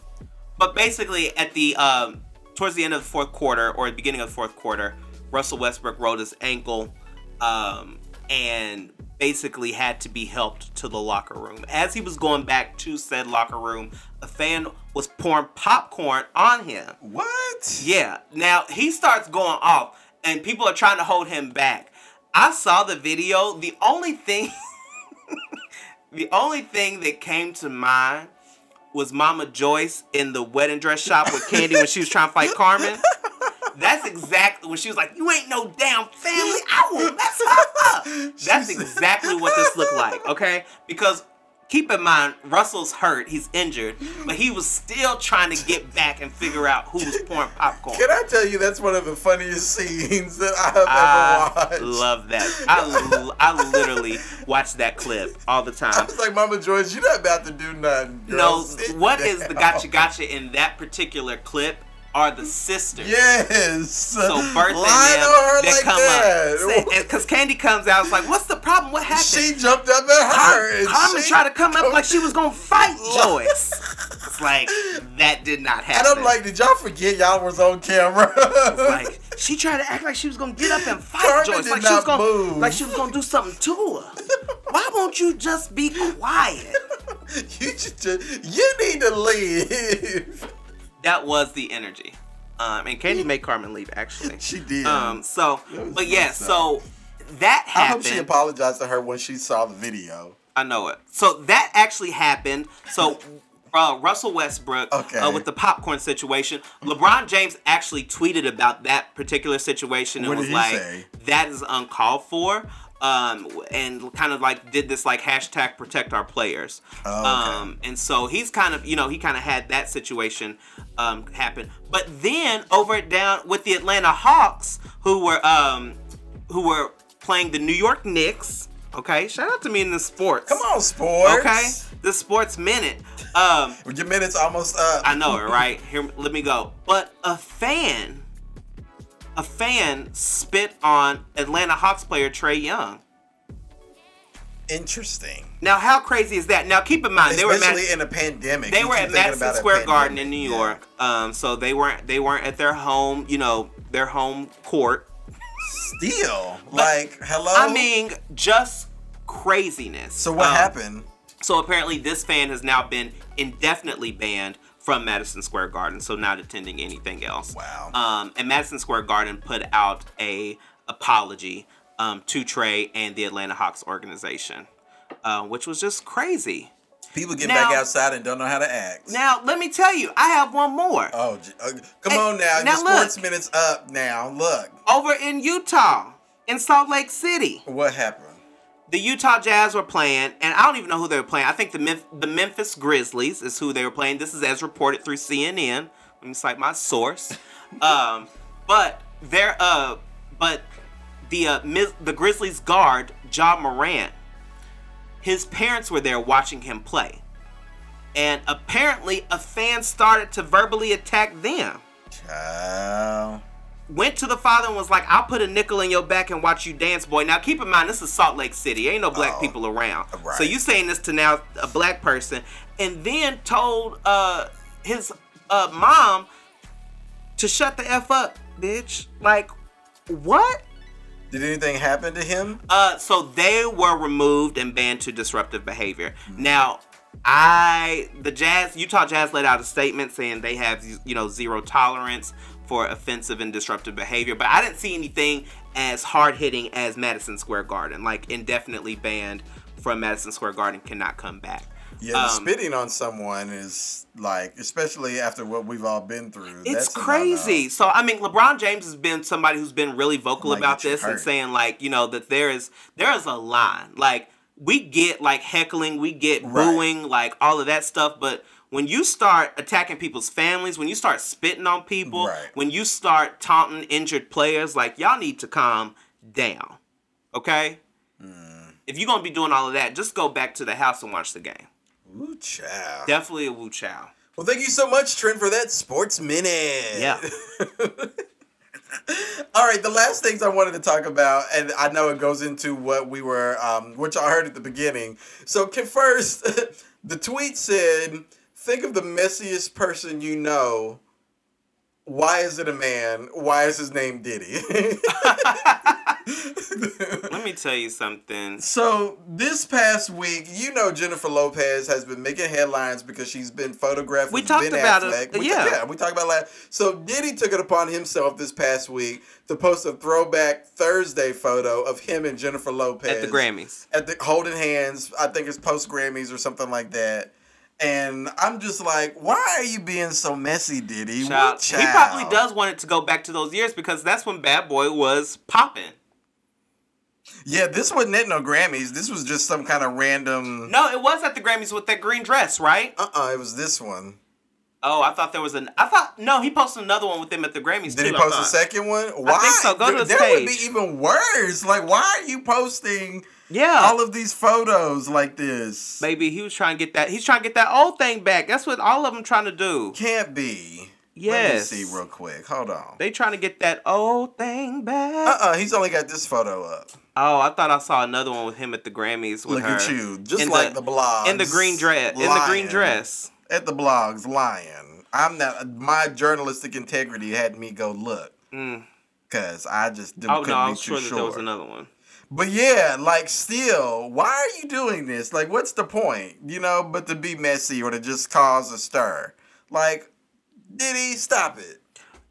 but basically, at the, um, towards the end of the fourth quarter or the beginning of the fourth quarter, Russell Westbrook rolled his ankle um, and basically had to be helped to the locker room. As he was going back to said locker room, a fan was pouring popcorn on him. What? Yeah. Now, he starts going off, and people are trying to hold him back. I saw the video. The only thing, the only thing that came to mind was Mama Joyce in the wedding dress shop with Candy when she was trying to fight Carmen. That's exactly when she was like, "You ain't no damn family. I will mess her up." That's exactly what this looked like, okay? Because keep in mind, Russell's hurt. He's injured. But he was still trying to get back and figure out who was pouring popcorn. Can I tell you, that's one of the funniest scenes that I've I ever watched. I love that. I, I literally watch that clip all the time. I was like, Mama George, you're not about to do nothing, girl. No, Sit what down. Is the gotcha gotcha in that particular clip? Are the sisters. Yes. So Bertha and them, they like come that. Up. Because Candy comes out, it's like, what's the problem? What happened? She jumped up at her. Carmen tried to come up like she was going to fight Joyce. It's like, that did not happen. And I'm like, did y'all forget y'all was on camera? Like, she tried to act like she was going to get up and fight Carmen Joyce. Like she, was gonna, like she was going to do something to her. Why won't you just be quiet? You, just, you need to leave. That was the energy. Um, and Candy made Carmen leave, actually. She did. Um, so, but yeah, nice so that happened. I hope she apologized to her when she saw the video. I know it. So that actually happened. So uh, Russell Westbrook okay. uh, with the popcorn situation. LeBron James actually tweeted about that particular situation and what was did he like, say? That is uncalled for. Um, and kind of like did this like hashtag protect our players. Oh, okay. Um, and so he's kind of, you know, he kind of had that situation um, happen. But then over down with the Atlanta Hawks, who were um, who were playing the New York Knicks. Okay, shout out to me in the sports. Come on, sports. Okay, the sports minute. Um, your minute's almost up. I know it, right? Here, let me go. But a fan. A fan spit on Atlanta Hawks player Trae Young. Interesting. Now, how crazy is that? Now, keep in mind, especially they were especially in a pandemic. They were at Madison Square Garden in New York, yeah. um, so they weren't they weren't at their home, you know, their home court. Still, like, hello. I mean, just craziness. So what um, happened? So apparently, this fan has now been indefinitely banned from Madison Square Garden, so not attending anything else. Wow. Um, and Madison Square Garden put out a apology um, to Trae and the Atlanta Hawks organization, uh, which was just crazy. People get now, back outside and don't know how to act. Now, let me tell you, I have one more. Oh, uh, come and, on now. now Your sports minute's up now. Look. Over in Utah, in Salt Lake City. What happened? The Utah Jazz were playing, and I don't even know who they were playing. I think the Memf- the Memphis Grizzlies is who they were playing. This is as reported through C N N. Let me cite my source. um, but they're, uh, but the uh, Miz- the Grizzlies guard, Ja Morant, his parents were there watching him play. and apparently a fan started to verbally attack them. Child. Went to the father and was like, I'll put a nickel in your back and watch you dance, boy. Now, keep in mind, this is Salt Lake City. Ain't no black oh, people around. Right. So you saying this to now a black person. And then told uh, his uh, mom to shut the F up, bitch. Like, what? Did anything happen to him? Uh, so they were removed and banned to disruptive behavior. Mm-hmm. Now, I, the Jazz, Utah Jazz let out a statement saying they have, you know, zero tolerance for offensive and disruptive behavior, but I didn't see anything as hard-hitting as Madison Square Garden. Like, indefinitely banned from Madison Square Garden, cannot come back. Yeah, um, spitting on someone is like, especially after what we've all been through. It's that's crazy. So, I mean, LeBron James has been somebody who's been really vocal like about this hurt. and saying, like, you know, that there is there is a line. Like, we get, like, heckling, we get right. booing, like, all of that stuff, but when you start attacking people's families, when you start spitting on people, right. when you start taunting injured players, like, y'all need to calm down, okay? Mm. If you're going to be doing all of that, just go back to the house and watch the game. Woo chow. Definitely a woo chow. Well, thank you so much, Trent, for that Sports Minute. Yeah. All right, the last things I wanted to talk about, and I know it goes into what we were, um, which I heard at the beginning. So, first, the tweet said, think of the messiest person you know. Why is it a man? Why is his name Diddy? Let me tell you something. So this past week, you know, Jennifer Lopez has been making headlines because she's been photographed with Ben Affleck. We talked about it. Yeah. yeah, we talked about that. So Diddy took it upon himself this past week to post a throwback Thursday photo of him and Jennifer Lopez at the Grammys, at the holding hands. I think it's post Grammys or something like that. And I'm just like, why are you being so messy, Diddy? Child. What, child? He probably does want it to go back to those years because that's when Bad Boy was popping. Yeah, this wasn't at no Grammys. This was just some kind of random... No, it was at the Grammys with that green dress, right? Uh-uh, it was this one. Oh, I thought there was an... I thought... No, he posted another one with him at the Grammys, too. Did he post a second one? Why? I think so. Go to the page. That would be even worse. Like, why are you posting... Yeah, all of these photos like this. Maybe he was trying to get that. He's trying to get that old thing back. That's what all of them trying to do. Can't be. Yes. Let me see real quick. Hold on. They trying to get that old thing back. Uh uh-uh, uh. He's only got this photo up. Oh, I thought I saw another one with him at the Grammys with Look her. Look at you, just in like the, the blogs. In the green dress. In the green dress. At the blogs, lying. I'm not. My journalistic integrity had me go look because mm. I just didn't. Oh no, I'm sure that sure. there was another one. But yeah, like still, why are you doing this? Like, what's the point, you know, but to be messy or to just cause a stir? Like, Diddy, stop it.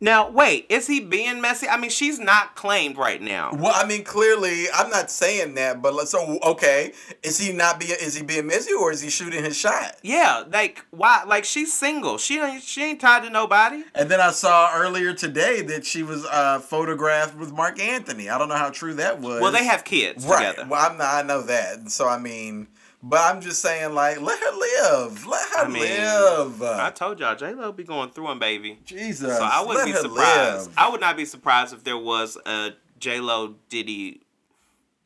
Now, wait, is he being messy? I mean, she's not claimed right now. Well, I mean, clearly, I'm not saying that, but so, okay, is he not being, is he being messy or is he shooting his shot? Yeah, like, why, like, she's single. She ain't, she ain't tied to nobody. And then I saw earlier today that she was uh, photographed with Mark Anthony. I don't know how true that was. Well, they have kids right. together. Well, I'm not, I know that. So, I mean... But I'm just saying, like, let her live. Let her I mean, live. I told y'all, J-Lo be going through him, baby. Jesus. So I wouldn't be surprised. Live. I would not be surprised if there was a J-Lo Diddy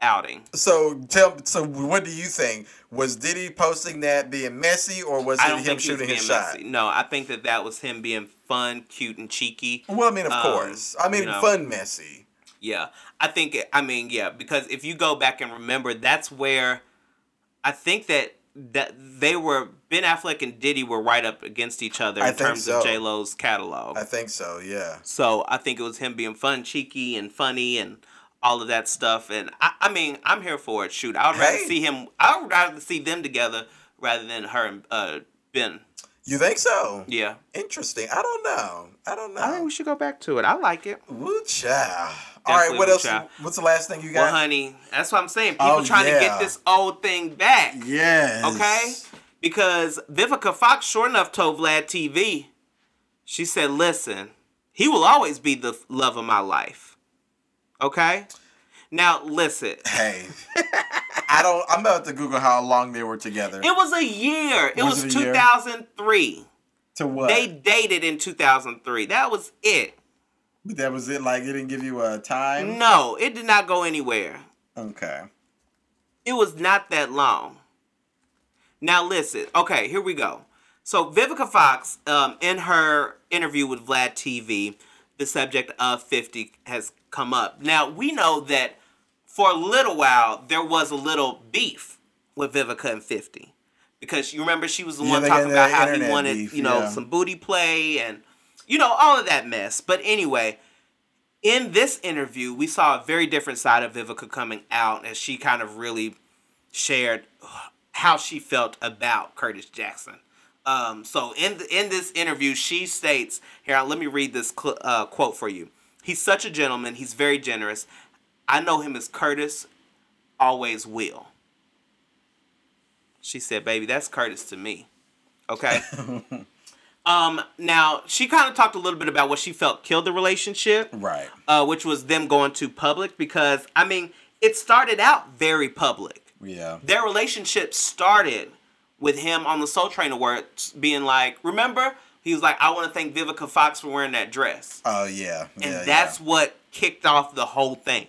outing. So tell. So what do you think? Was Diddy posting that being messy, or was it him shooting his shot? Messy. No, I think that that was him being fun, cute, and cheeky. Well, I mean, of um, course. I mean, you know, fun, messy. Yeah. I think, I mean, yeah, because if you go back and remember, that's where... I think that, that they were, Ben Affleck and Diddy were right up against each other in terms so. of J-Lo's catalog. I think so, yeah. So I think it was him being fun, cheeky, and funny, and all of that stuff. And I, I mean, I'm here for it. Shoot, I would hey. rather see him, I would rather see them together rather than her and uh, Ben. You think so? Yeah. Interesting. I don't know. I don't know. I think we should go back to it. I like it. Woo child. All right, what else? Child. What's the last thing you got? Well, honey, that's what I'm saying. People oh, trying yeah. to get this old thing back. Yes. Okay? Because Vivica Fox, sure enough, told Vlad T V, she said, listen, he will always be the love of my life. Okay? Now, listen. Hey. I don't, I'm about to Google how long they were together. It was a year. It was, was it two thousand three. Year? To what? They dated in two thousand three. That was it. But that was it? Like, it didn't give you a time? No, it did not go anywhere. Okay. It was not that long. Now, listen. Okay, here we go. So Vivica Fox, um, in her interview with Vlad T V, the subject of fifty has come up. Now, we know that for a little while, there was a little beef with Vivica and fifty. Because you remember she was the yeah, one talking about how he wanted, beef, you know, yeah. some booty play and, you know, all of that mess. But anyway, in this interview, we saw a very different side of Vivica coming out as she kind of really shared how she felt about Curtis Jackson. Um, so in the, in this interview, she states, here, let me read this cl- uh, quote for you. "He's such a gentleman. He's very generous. I know him as Curtis, always will." She said, "Baby, that's Curtis to me." Okay. um, now, she kind of talked a little bit about what she felt killed the relationship. Right. Uh, which was them going too public because, I mean, it started out very public. Yeah. Their relationship started with him on the Soul Train Awards being like, remember, he was like, "I want to thank Vivica Fox for wearing that dress." Oh, yeah. And yeah, that's yeah. what kicked off the whole thing.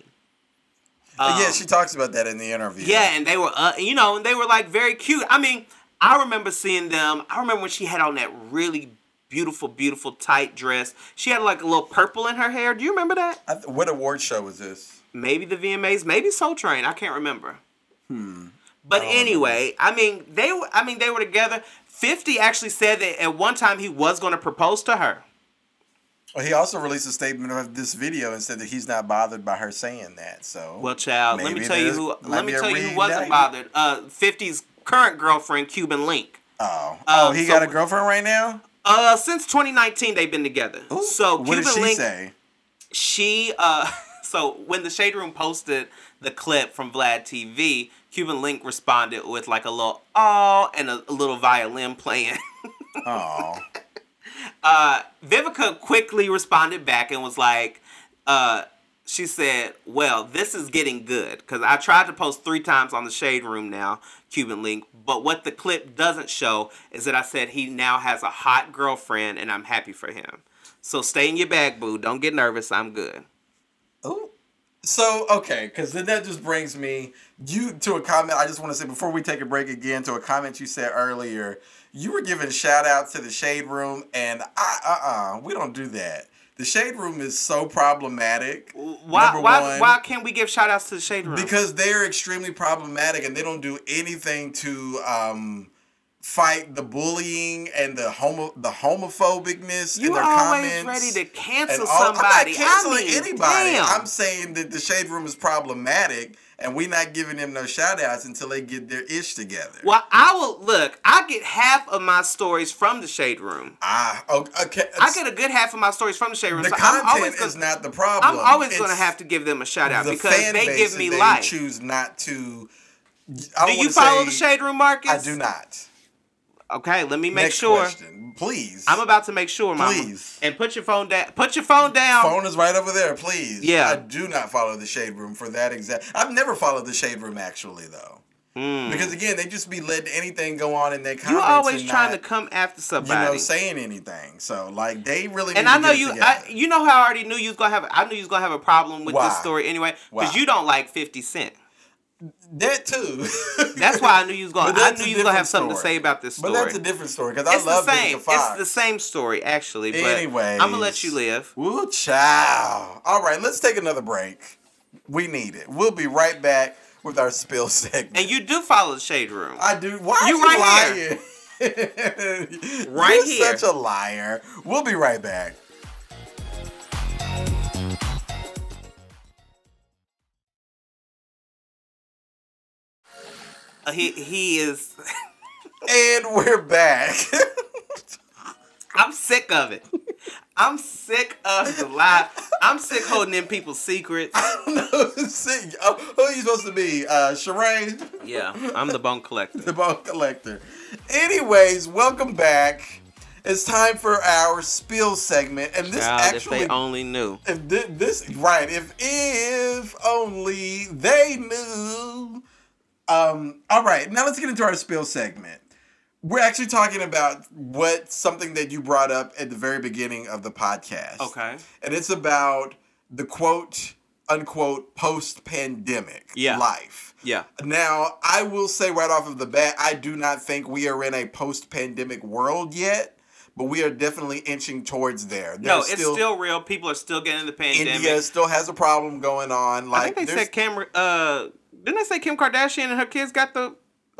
Um, yeah, she talks about that in the interview. Yeah, and they were, uh, you know, and they were like very cute. I mean, I remember seeing them. I remember when she had on that really beautiful, beautiful tight dress. She had like a little purple in her hair. Do you remember that? I th- what award show was this? Maybe the V M As, maybe Soul Train. I can't remember. Hmm. But I anyway, know. I mean, they were. I mean, they were together. fifty actually said that at one time he was going to propose to her. Well, he also released a statement of this video and said that he's not bothered by her saying that. So, well, child, let me tell you who. Let me tell you who wasn't bothered. Uh, fifty's current girlfriend, Cuban Link. Oh, oh, um, he so, got a girlfriend right now. Uh, since twenty nineteen, they've been together. Ooh, so, what Cuban did she Link, say? She uh, so when the Shade Room posted the clip from Vlad T V, Cuban Link responded with like a little "aw" and a, a little violin playing. Aw. Uh, Vivica quickly responded back and was like, uh, she said, "Well, this is getting good because I tried to post three times on the Shade Room now, Cuban Link, but what the clip doesn't show is that I said he now has a hot girlfriend and I'm happy for him. So stay in your bag, boo. Don't get nervous. I'm good." Oh, so, okay, because then that just brings me you to a comment. I just want to say before we take a break again to a comment you said earlier. You were giving shout outs to the Shade Room, and I, uh-uh, we don't do that. The Shade Room is so problematic. Why, number why, one, why can't we give shout outs to the Shade Room? Because they're extremely problematic, and they don't do anything to um, fight the bullying and the homo, the homophobicness you in their comments. You're always ready to cancel somebody. I'm not canceling I mean, anybody. Damn. I'm saying that the Shade Room is problematic. And we not giving them no shout-outs until they get their ish together. Well, I will, look, I get half of my stories from the Shade Room. Ah, okay. I get a good half of my stories from the Shade Room. The so content gonna, is not the problem. I'm always going to have to give them a shout-out the because they give me they life. They choose not to. I do you follow say, the Shade Room, Marcus? I do not. Okay, let me make Next sure. Question. Please. I'm about to make sure, Mama. Please. And put your phone down. Da- put your phone down. Phone is right over there, please. Yeah. I do not follow the Shade Room for that exact. I've never followed the Shade Room, actually, though. Mm. Because, again, they just be letting anything go on in their comments. You're always and trying not, to come after somebody. You know, saying anything. So, like, they really and need I to know you. I, you know how I already knew you was going to have I knew you was going to have a problem with Why? this story anyway. Because you don't like fifty Cent. That too. That's why I knew you was gonna. I knew you was gonna have something story. to say about this story. But that's a different story because I love Vivica Fox. It's the same story actually. But anyways, I'm gonna let you live. Woo, child. All right, let's take another break. We need it. We'll be right back with our spill segment. And you do follow the Shade Room. I do. Why are you, you right lying? Here. Right You're here. Such a liar. We'll be right back. He he is, and we're back. I'm sick of it. I'm sick of the lie. I'm sick holding in people's secrets. I don't know. Sick. Oh, who are you supposed to be, uh, Sheree? Yeah, I'm the bone collector. The bone collector. Anyways, welcome back. It's time for our spill segment, and this Child, actually, if they only knew, if this, this right, if if only they knew. Um, all right, now let's get into our spill segment. We're actually talking about what something that you brought up at the very beginning of the podcast. Okay. And it's about the quote unquote, post-pandemic yeah. life. Yeah. Now, I will say right off of the bat, I do not think we are in a post-pandemic world yet, but we are definitely inching towards there. There's no, it's still, still real. People are still getting the pandemic. India still has a problem going on. Like, I think they said Kim, uh, didn't they say Kim Kardashian and her kids got the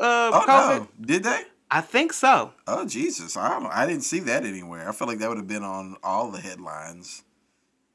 uh, oh, COVID? No. Did they? I think so. Oh, Jesus. I don't, I didn't see that anywhere. I feel like that would have been on all the headlines.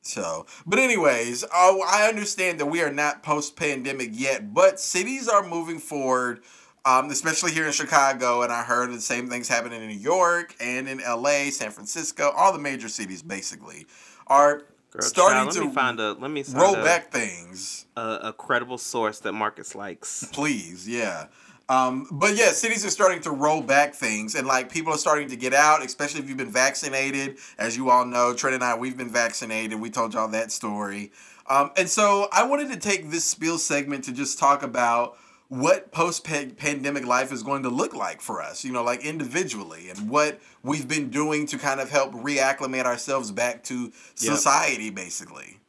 So, but anyways, oh, I understand that we are not post-pandemic yet, but cities are moving forward, um, especially here in Chicago, and I heard the same things happening in New York and in L A, San Francisco, all the major cities basically are Girl, starting child, let to me find a, let me roll a, back things. A, a credible source that Marcus likes. Please, yeah. Um, but yeah, cities are starting to roll back things, and like people are starting to get out, especially if you've been vaccinated. As you all know, Trent and I, we've been vaccinated. We told y'all that story. Um, and so I wanted to take this spiel segment to just talk about what post-pandemic life is going to look like for us, you know, like individually, and what we've been doing to kind of help reacclimate ourselves back to society, yep. basically.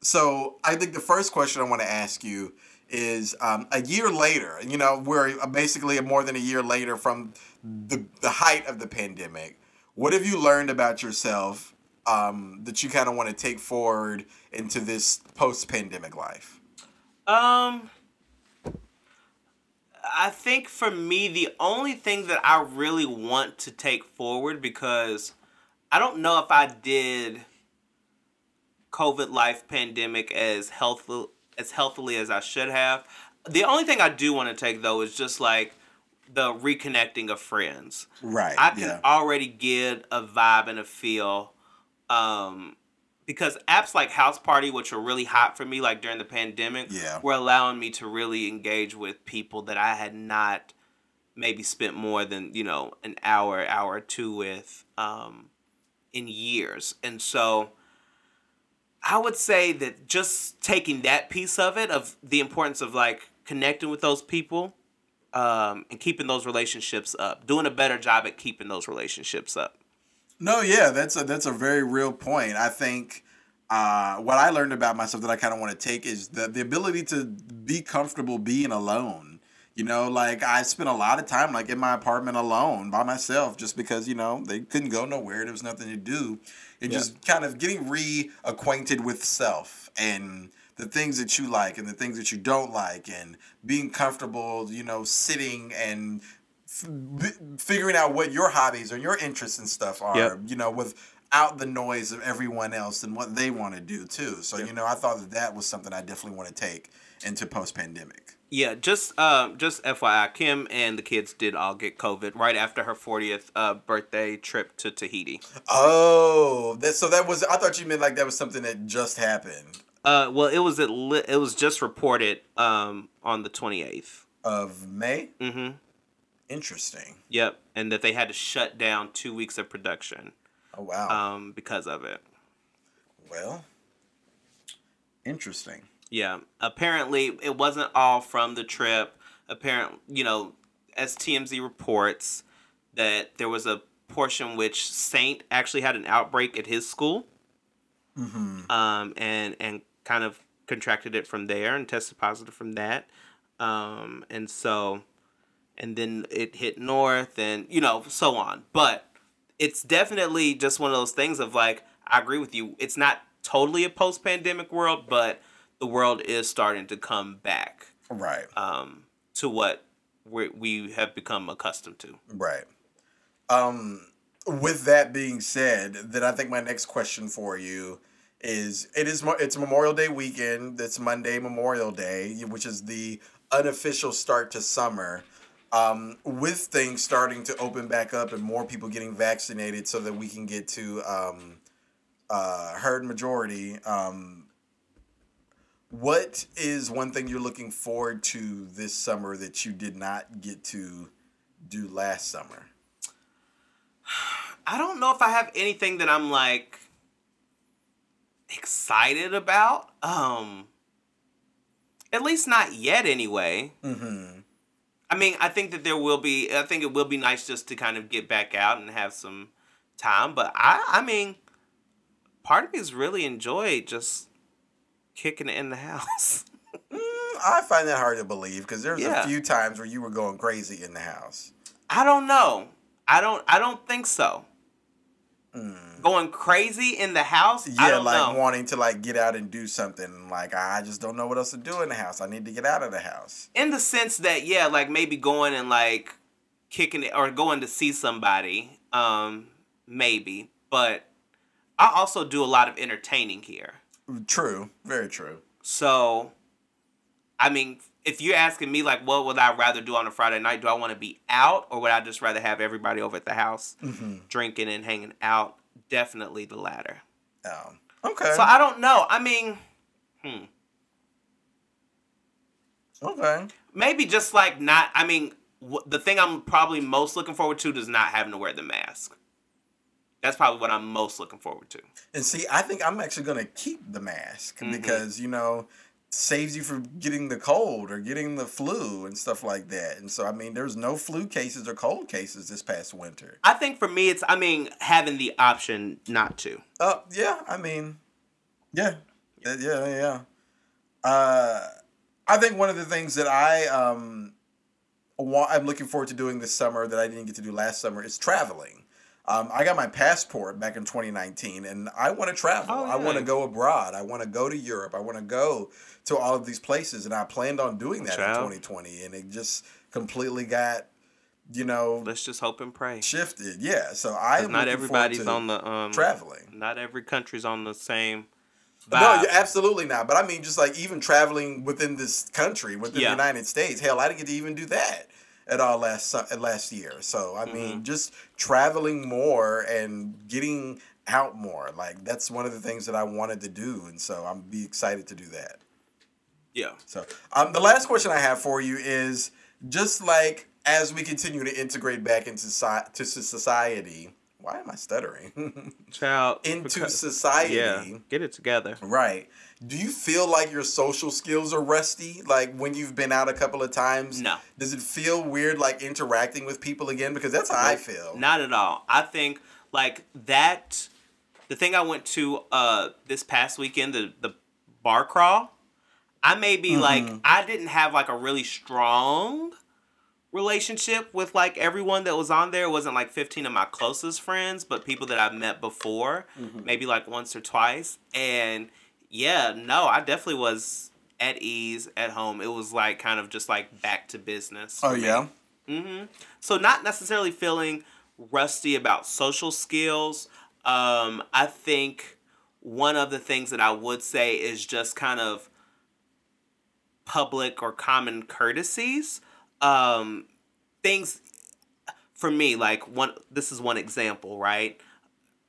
So I think the first question I want to ask you is um, a year later, you know, we're basically more than a year later from the, the height of the pandemic. What have you learned about yourself um, that you kind of want to take forward into this post-pandemic life? Um, I think for me, the only thing that I really want to take forward, because I don't know if I did COVID life pandemic as healthful as healthily as I should have. The only thing I do want to take, though, is just, like, the reconnecting of friends. Right, I can yeah. already get a vibe and a feel. Um, because apps like House Party, which are really hot for me, like, during the pandemic, yeah. were allowing me to really engage with people that I had not maybe spent more than, you know, an hour, hour or two with um, in years. And so I would say that just taking that piece of it, of the importance of like connecting with those people um, and keeping those relationships up, doing a better job at keeping those relationships up. No, yeah, that's a, that's a very real point. I think uh, what I learned about myself that I kind of want to take is the, the ability to be comfortable being alone. You know, like I spent a lot of time like in my apartment alone by myself just because, you know, they couldn't go nowhere. There was nothing to do. And yeah. just kind of getting reacquainted with self and the things that you like and the things that you don't like, and being comfortable, you know, sitting and f- figuring out what your hobbies or your interests and stuff are, yep. you know, without the noise of everyone else and what they want to do too. So, yep. you know, I thought that that was something I definitely want to take into post-pandemic. Yeah, just uh, just F Y I, Kim and the kids did all get COVID right after her fortieth uh, birthday trip to Tahiti. Oh, that, so that was, I thought you meant like that was something that just happened. Uh, well, it was, it, it was just reported um, on the twenty-eighth. Of May? Mm-hmm. Interesting. Yep, and that they had to shut down two weeks of production. Oh, wow. Um, because of it. Well, interesting. Yeah, apparently it wasn't all from the trip. Apparently, you know, as T M Z reports, that there was a portion which Saint actually had an outbreak at his school, mm-hmm. um, and and kind of contracted it from there and tested positive from that, um, and so, and then it hit north and you know so on. But it's definitely just one of those things of like, I agree with you. It's not totally a post-pandemic world, but the world is starting to come back, right? Um, to what we we have become accustomed to, right? Um, with that being said, then I think my next question for you is: it is it's Memorial Day weekend. That's Monday, Memorial Day, which is the unofficial start to summer. Um, with things starting to open back up and more people getting vaccinated, so that we can get to um, uh, herd majority. Um, What is one thing you're looking forward to this summer that you did not get to do last summer? I don't know if I have anything that I'm like excited about. Um, at least not yet anyway. Mm-hmm. I mean, I think that there will be, I think it will be nice just to kind of get back out and have some time. But I, I mean, part of me has really enjoyed just kicking in the house. mm, I find that hard to believe because there's yeah. a few times where you were going crazy in the house. I don't know. I don't. I don't think so. Mm. Going crazy in the house? Yeah, I don't like know. wanting to like get out and do something. Like I just don't know what else to do in the house. I need to get out of the house. In the sense that yeah, like maybe going and like kicking it or going to see somebody, um, maybe. But I also do a lot of entertaining here. True, very true. So, I mean, if you're asking me, like, what would I rather do on a Friday night? Do I want to be out or would I just rather have everybody over at the house mm-hmm. drinking and hanging out? Definitely the latter. Oh, okay. So, I don't know. I mean, hmm. Okay. Maybe just, like, not, I mean, w- the thing I'm probably most looking forward to is not having to wear the mask. That's probably what I'm most looking forward to. And see, I think I'm actually going to keep the mask mm-hmm. because, you know, saves you from getting the cold or getting the flu and stuff like that. And so, I mean, there's no flu cases or cold cases this past winter. I think for me, it's, I mean, having the option not to. Uh, yeah, I mean, yeah, yeah, yeah. yeah. Uh, I think one of the things that I um, want, I'm looking forward to doing this summer that I didn't get to do last summer is traveling. Um, I got my passport back in twenty nineteen, and I want to travel. Oh, yeah. I want to go abroad. I want to go to Europe. I want to go to all of these places, and I planned on doing that Child. in twenty twenty, and it just completely got, you know... Let's just hope and pray. Shifted, yeah. So I am not everybody's on the um, traveling. Not every country's on the same vibe. No, absolutely not. But I mean, just like even traveling within this country, within yeah. the United States, hell, I didn't get to even do that. At all last last year. So, I mean, mm-hmm. just traveling more and getting out more. Like, that's one of the things that I wanted to do. And so I'm be excited to do that. Yeah. So, um, the last question I have for you is, just like as we continue to integrate back into society, to society why am I stuttering? Child. into because, society. Yeah, get it together. Right. Do you feel like your social skills are rusty? Like when you've been out a couple of times? No. Does it feel weird like interacting with people again? Because that's how no, I feel. Not at all. I think like that, the thing I went to uh, this past weekend, the, the bar crawl, I may be mm-hmm. like, I didn't have like a really strong relationship with like everyone that was on there. It wasn't like fifteen of my closest friends, but people that I've met before, mm-hmm. maybe like once or twice. And... Yeah, no, I definitely was at ease at home. It was like kind of just like back to business. Oh, yeah? Mm-hmm. So not necessarily feeling rusty about social skills. Um, I think one of the things that I would say is just kind of public or common courtesies. Um, things for me, like one. This is one example, right?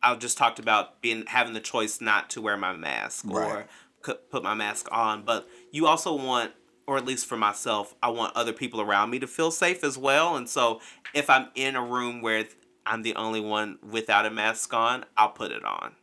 I just talked about being having the choice not to wear my mask right. or put my mask on. But you also want, or at least for myself, I want other people around me to feel safe as well. And so if I'm in a room where I'm the only one without a mask on, I'll put it on.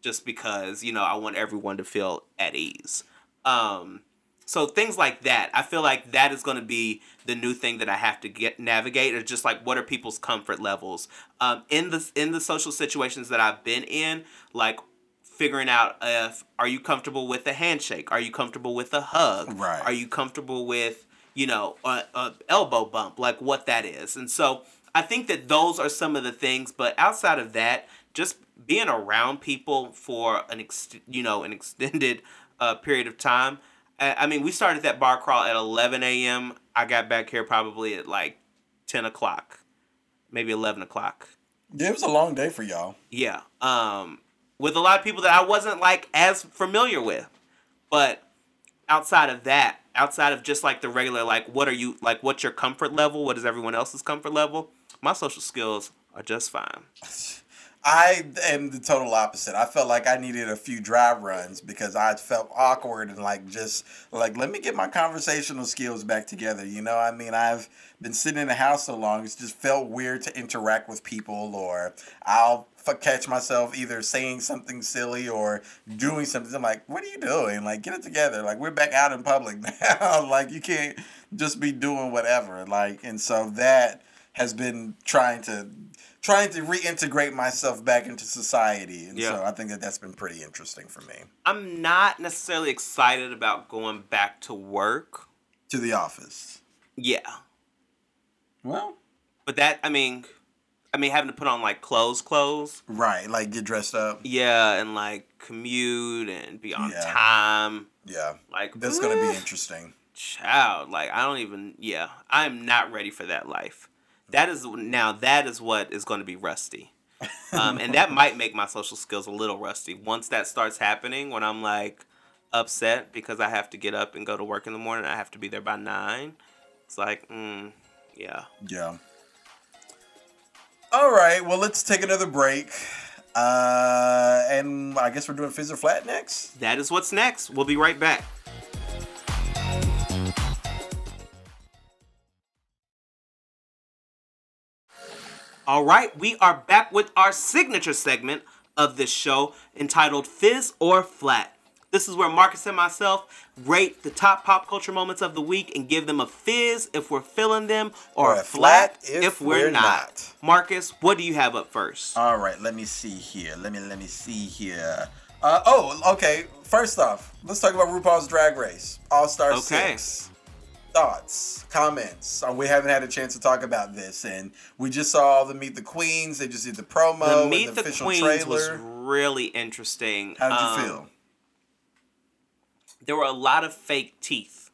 Just because, you know, I want everyone to feel at ease. Um, so things like that. I feel like that is going to be the new thing that I have to get navigate, or just like what are people's comfort levels um, in the in the social situations that I've been in, like figuring out if are you comfortable with a handshake, are you comfortable with a hug, right? Are you comfortable with you know a, a elbow bump, like what that is, and so I think that those are some of the things. But outside of that, just being around people for an ex- you know an extended uh, period of time. I mean, we started that bar crawl at eleven a.m. I got back here probably at like ten o'clock, maybe eleven o'clock. Yeah, it was a long day for y'all. Yeah. Um, with a lot of people that I wasn't like as familiar with. But outside of that, outside of just like the regular, like what are you, like what's your comfort level? What is everyone else's comfort level? My social skills are just fine. I am the total opposite. I felt like I needed a few dry runs because I felt awkward and like just like, let me get my conversational skills back together. You know, I mean, I've been sitting in the house so long, it's just felt weird to interact with people, or I'll f- catch myself either saying something silly or doing something. I'm like, what are you doing? Like, get it together. Like, we're back out in public now. Like, you can't just be doing whatever. Like, and so that has been trying to trying to reintegrate myself back into society. And yeah. so I think that that's been pretty interesting for me. I'm not necessarily excited about going back to work. To the office. Yeah. Well. But that, I mean, I mean, having to put on, like, clothes, clothes. Right, like, get dressed up. Yeah, and, like, commute and be on yeah. time. Yeah. Like, that's going to be interesting. Child, like, I don't even, yeah. I'm not ready for that life. That is, now, that is what is going to be rusty. Um, and that might make my social skills a little rusty. Once that starts happening, when I'm, like, upset because I have to get up and go to work in the morning, I have to be there by nine. It's like, mm, yeah. Yeah. All right, well, let's take another break. Uh, and I guess we're doing Fizz or Flat next? That is what's next. We'll be right back. All right, we are back with our signature segment of this show entitled Fizz or Flat. This is where Marcus and myself rate the top pop culture moments of the week and give them a fizz if we're feeling them or, or a flat, flat if, if we're, we're not. not. Marcus, what do you have up first? All right, let me see here. Let me let me see here. Uh, oh, okay. First off, let's talk about RuPaul's Drag Race All-Star okay. six. Thoughts, comments. We haven't had a chance to talk about this, and we just saw the Meet the Queens. They just did the promo. The Meet and the, the official Queens trailer was really interesting. How did um, you feel? There were a lot of fake teeth.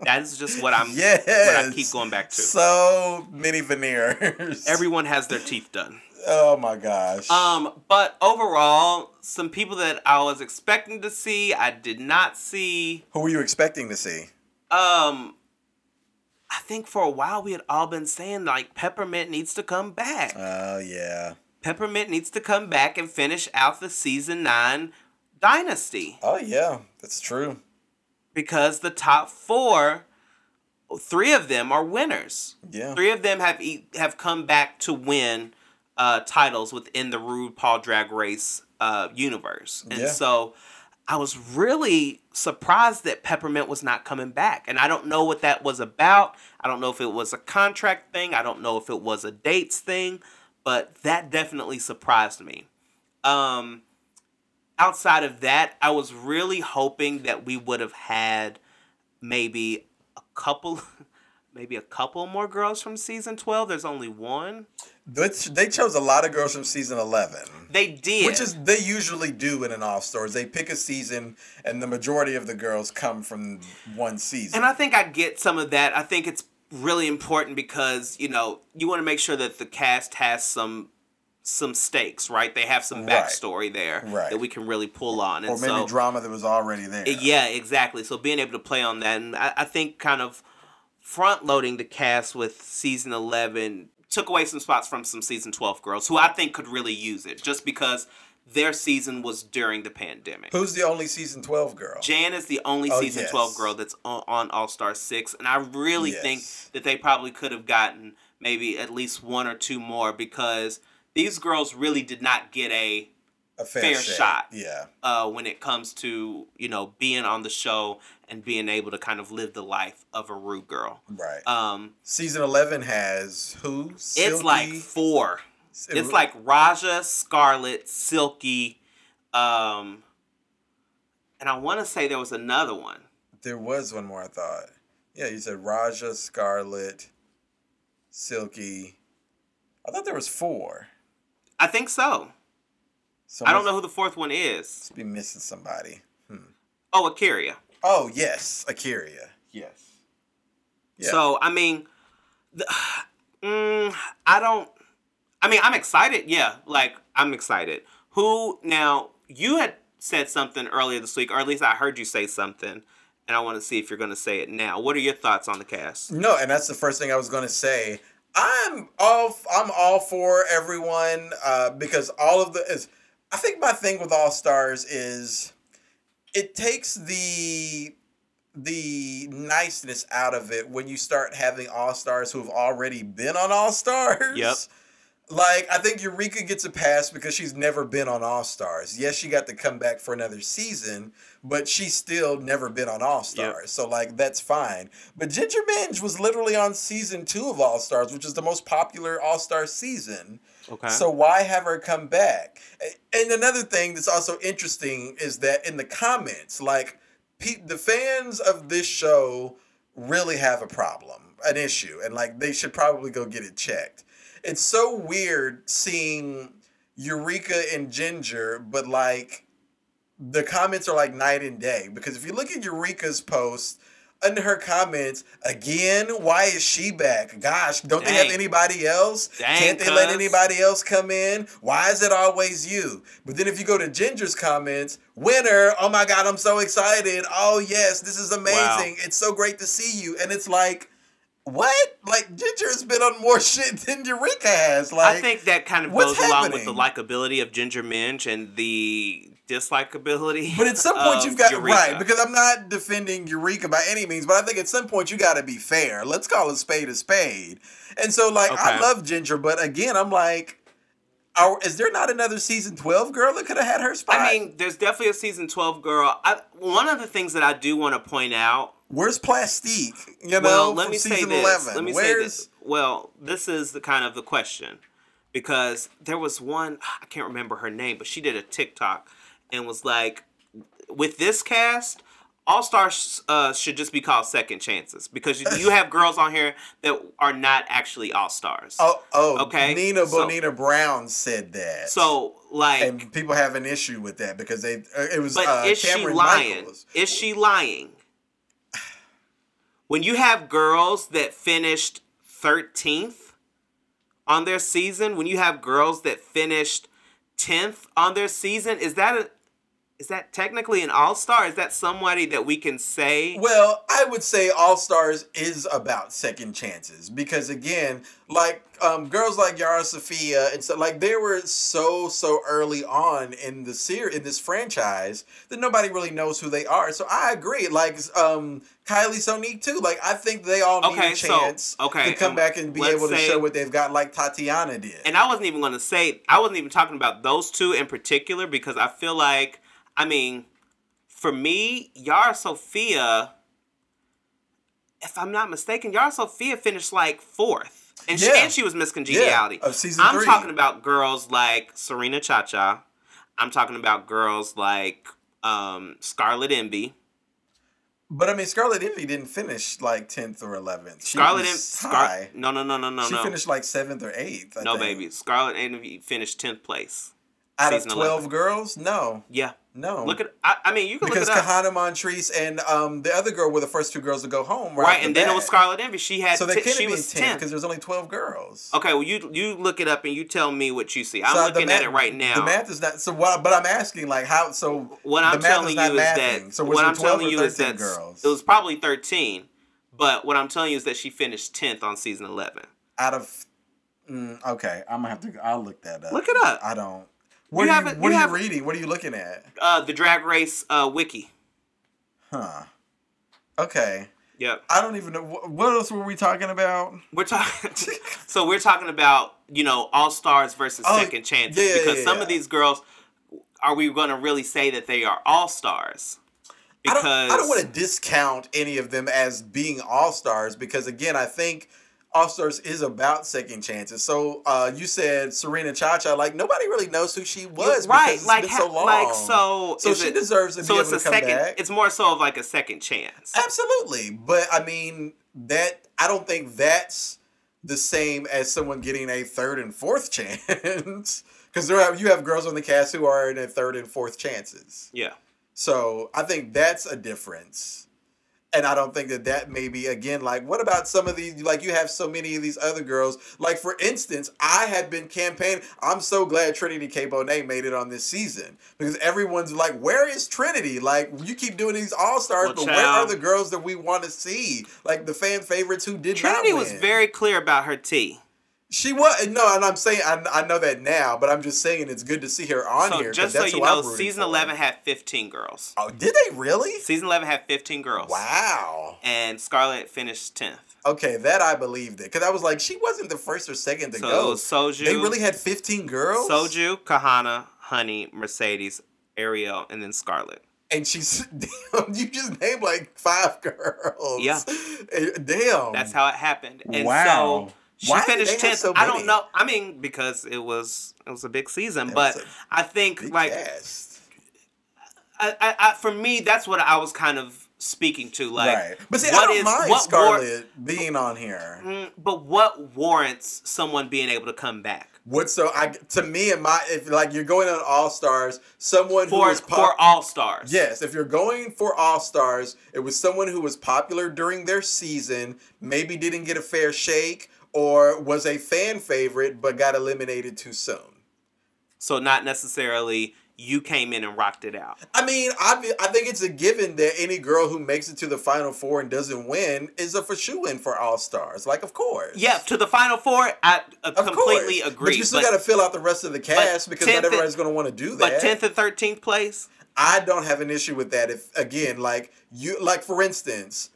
That is just what I'm. Yes. What I keep going back to. So many veneers. Everyone has their teeth done. Oh my gosh. Um, but overall, some people that I was expecting to see, I did not see. Who were you expecting to see? Um, I think for a while we had all been saying, like, Peppermint needs to come back. Oh, uh, yeah. Peppermint needs to come back and finish out the season nine dynasty. Oh, yeah. That's true. Because the top four, three of them are winners. Yeah. Three of them have e- have come back to win uh, titles within the RuPaul Drag Race uh, universe. And yeah. so I was really surprised that Peppermint was not coming back. And I don't know what that was about. I don't know if it was a contract thing. I don't know if it was a dates thing. But that definitely surprised me. Um, outside of that, I was really hoping that we would have had maybe a couple... Maybe a couple more girls from season twelve. There's only one. They chose a lot of girls from season eleven. They did. Which is, they usually do in an all-stars. They pick a season, and the majority of the girls come from one season. And I think I get some of that. I think it's really important because, you know, you want to make sure that the cast has some some stakes, right? They have some backstory right. there right. that we can really pull on. And or maybe so, drama that was already there. Yeah, exactly. So being able to play on that. And I, I think kind of... front-loading the cast with season eleven took away some spots from some season twelve girls who I think could really use it just because their season was during the pandemic. Who's the only season twelve girl? Jan is the only oh, season yes. twelve girl that's on, on All-Star six, and I really yes. think that they probably could have gotten maybe at least one or two more because these girls really did not get a, a fair, fair shot yeah. uh, when it comes to, you know, being on the show and being able to kind of live the life of a Rue girl. Right. Um, season eleven has who? Silky? It's like four. It it's re- like Raja, Scarlet, Silky, um, and I want to say there was another one. There was one more, I thought. Yeah, you said Raja, Scarlet, Silky. I thought there was four. I think so. Someone's, I don't know who the fourth one is. Must be missing somebody. Hmm. Oh, Akiria. Oh, yes. Akiria. Yes. Yeah. So, I mean, the, mm, I don't, I mean, I'm excited. Yeah. Like, I'm excited. Who, now, you had said something earlier this week, or at least I heard you say something, and I want to see if you're going to say it now. What are your thoughts on the cast? No, and that's the first thing I was going to say. I'm all, I'm all for everyone uh, because all of the, is, I think my thing with All Stars is... It takes the the niceness out of it when you start having all-stars who have already been on all-stars. Yep. Like, I think Eureka gets a pass because she's never been on All-Stars. Yes, she got to come back for another season, but she's still never been on All-Stars. Yep. So, like, that's fine. But Ginger Minj was literally on season two of All-Stars, which is the most popular All-Star season. Okay. So why have her come back? And another thing that's also interesting is that in the comments, like, pe- the fans of this show really have a problem, an issue. And, like, they should probably go get it checked. It's so weird seeing Eureka and Ginger, but like the comments are like night and day. Because if you look at Eureka's post, under her comments, again, why is she back? Gosh, don't Dang. they have anybody else? Dang, Can't they cause... let anybody else come in? Why is it always you? But then if you go to Ginger's comments, winner, oh my God, I'm so excited. Oh yes, this is amazing. Wow. It's so great to see you. And it's like, what? Like, Ginger's been on more shit than Eureka has. Like, I think that kind of goes happening? along with the likability of Ginger Minj and the dislikability. But at some point, you've got Eureka. Right, because I'm not defending Eureka by any means, but I think at some point, you got to be fair. Let's call a spade a spade. And so, like, okay. I love Ginger, but again, I'm like, are, is there not another season twelve girl that could have had her spot? I mean, there's definitely a season twelve girl. I, one of the things that I do want to point out. Where's Plastique? You know, well, let me say this. Let me say this. Well, this is the kind of the question, because there was one, I can't remember her name, but she did a TikTok and was like, with this cast, All Stars uh, should just be called Second Chances, because you have girls on here that are not actually All Stars. Oh, oh, okay. Nina so, Bonina Brown said that. So, like, and people have an issue with that because they it was. But uh, is Cameron she lying? Michaels. Is she lying? When you have girls that finished thirteenth on their season, when you have girls that finished tenth on their season, is that a, is that technically an all-star? Is that somebody that we can say? Well, I would say all-stars is about second chances because, again, like um, girls like Yara Sofia and so, like, they were so so early on in the series in this franchise that nobody really knows who they are. So I agree. Like um. Kylie Sonique too. Like, I think they all need okay, a chance so, okay, to come back and be able to say, show what they've got, like Tatiana did. And I wasn't even going to say, I wasn't even talking about those two in particular, because I feel like, I mean, for me, Yara Sofia, if I'm not mistaken, Yara Sofia finished like fourth. And, yeah. she, and she was Miss Congeniality. Yeah, of season I'm three. Talking about girls like Serena Chacha. I'm talking about girls like um, Scarlett Envy. But I mean, Scarlett Envy didn't finish like tenth or eleventh. She Scarlett Envy, Scar- no, no, no, no, no. She no. finished like seventh or eighth. I no, think. baby, Scarlett Envy finished tenth place. Out of twelve eleven. Girls, no. Yeah, no. Look at. I, I mean, you can because look at Kahana Montrese and um, the other girl were the first two girls to go home. Right, right and the then bat. It was Scarlett Envy. She had. So they t- couldn't she be was tenth because there's only twelve girls. Okay, well you you look it up and you tell me what you see. I'm so looking math, at it right now. The math is not so. What, but I'm asking like how. So what I'm telling you is mathing. that. So what I'm telling you is that girls? It was probably thirteen, but what I'm telling you is that she finished tenth on season eleven. Out of. Mm, okay, I'm gonna have to. I'll look that up. Look it up. I don't. What you are, you, what you, are you reading? What are you looking at? Uh, the Drag Race uh, wiki. Huh. Okay. Yep. I don't even know. What else were we talking about? We're talking. So we're talking about, you know, All Stars versus oh, Second Chances. Yeah, because yeah, some yeah. of these girls, are we going to really say that they are All Stars? Because I don't, I don't want to discount any of them as being All Stars because, again, I think All Stars is about second chances. So uh, you said Serena Chacha. Like nobody really knows who she was, yeah, right? Because it's like been so long. Like so, so she it, deserves to so be able to come second, back. It's more so of like a second chance. Absolutely, but I mean that I don't think that's the same as someone getting a third and fourth chance because there are, you have girls on the cast who are in a third and fourth chances. Yeah. So I think that's a difference. And I don't think that that may be, again, like, what about some of these, like, you have so many of these other girls. Like, for instance, I had been campaigning. I'm so glad Trinity K. Bonet made it on this season. Because everyone's like, where is Trinity? Like, you keep doing these all-stars, well, but child. where are the girls that we want to see? Like, the fan favorites who did Trinity not win. Trinity was very clear about her tea. She was no, and I'm saying I, I know that now, but I'm just saying it's good to see her on so here. Just that's so you know, season for. eleven had fifteen girls. Oh, did they really? Season eleven had fifteen girls. Wow. And Scarlett finished tenth. Okay, that I believed it because I was like, she wasn't the first or second to so go. So Soju. They really had fifteen girls. Soju, Kahana, Honey, Mercedes, Ariel, and then Scarlett. And she's damn. You just named like five girls. Yeah. Damn. That's how it happened. And wow. So, she Why finished tenth. So I don't know. I mean, because it was it was a big season, it but I think like, I, I, I for me that's what I was kind of speaking to. Like, right. But see, what I don't is, mind what Scarlett war- being on here. But what warrants someone beeen able to come back? What so I to me and my if like you're going on All Stars, someone for, who was pop- for All Stars. Yes, if you're going for All Stars, it was someone who was popular during their season, maybe didn't get a fair shake. Or was a fan favorite, but got eliminated too soon. So not necessarily you came in and rocked it out. I mean, I, I think it's a given that any girl who makes it to the Final Four and doesn't win is a for shoo-in for All-Stars. Like, of course. Yeah, to the Final Four, I uh, completely course. agree. But you still got to fill out the rest of the cast because not everybody's going to want to do that. But tenth and thirteenth place? I don't have an issue with that. If again, like you, like for instance...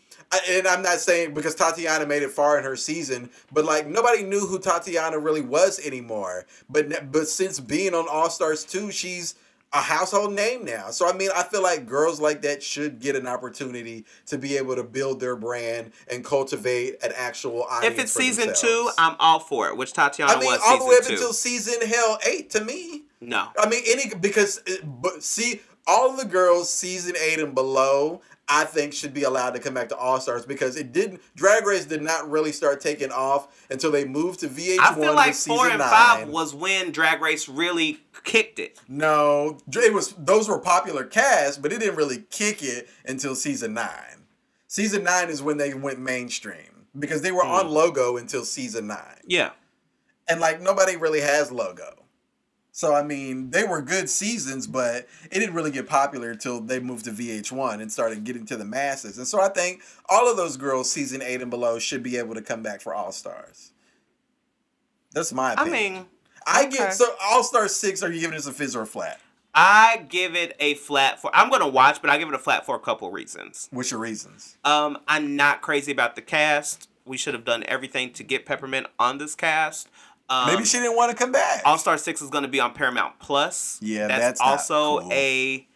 And I'm not saying because Tatiana made it far in her season, but like nobody knew who Tatiana really was anymore. But but since being on All Stars two, she's a household name now. So, I mean, I feel like girls like that should get an opportunity to be able to build their brand and cultivate an actual audience. If it's season themselves. two, I'm all for it, which Tatiana I mean, was season two. I mean, all the way up two. until season hell eight to me. No. I mean, any because but see, all the girls season eight and below. I think should be allowed to come back to All Stars because it didn't. Drag Race did not really start taking off until they moved to V H one. I feel like four and nine. five was when Drag Race really kicked it. No, it was those were popular casts, but it didn't really kick it until season nine. Season nine is when they went mainstream because they were mm. on Logo until season nine. Yeah, and like nobody really has Logo. So, I mean, they were good seasons, but it didn't really get popular until they moved to V H one and started getting to the masses. And so I think all of those girls season eight and below should be able to come back for All-Stars. That's my opinion. I mean, I okay. give, so All-Star six, are you giving us a fizz or a flat? I give it a flat for, I'm going to watch, but I give it a flat for a couple reasons. What's your reasons? Um, I'm not crazy about the cast. We should have done everything to get Peppermint on this cast. Um, Maybe she didn't want to come back. All Star six is going to be on Paramount Plus. Yeah, that's, that's also cool. a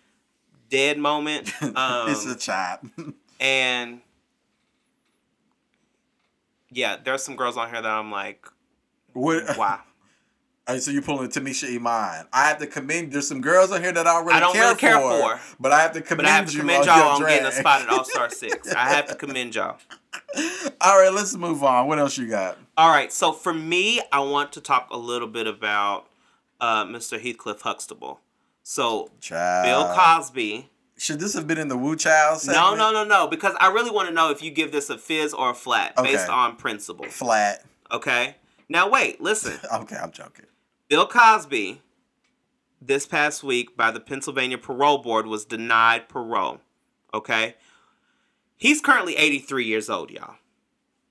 dead moment. Um, it's a chop. And yeah, there's some girls on here that I'm like, what? Why? Right, so you're pulling Tamisha Iman. I have to commend. There's some girls on here that I don't really, I don't care, really care for, for, but I have to commend. But I have to commend you y'all on drag. Getting a spot at All Star six. I have to commend y'all. All right, let's move on. What else you got? All right, so for me, I want to talk a little bit about uh, Mister Heathcliff Huxtable. So Child. Bill Cosby. Should this have been in the Woo Child segment? No, no, no, no, because I really want to know if you give this a fizz or a flat okay. based on principle. Flat. Okay. Now, wait, listen. Okay, I'm joking. Bill Cosby, this past week by the Pennsylvania Parole Board, was denied parole. Okay? He's currently eighty-three years old, y'all.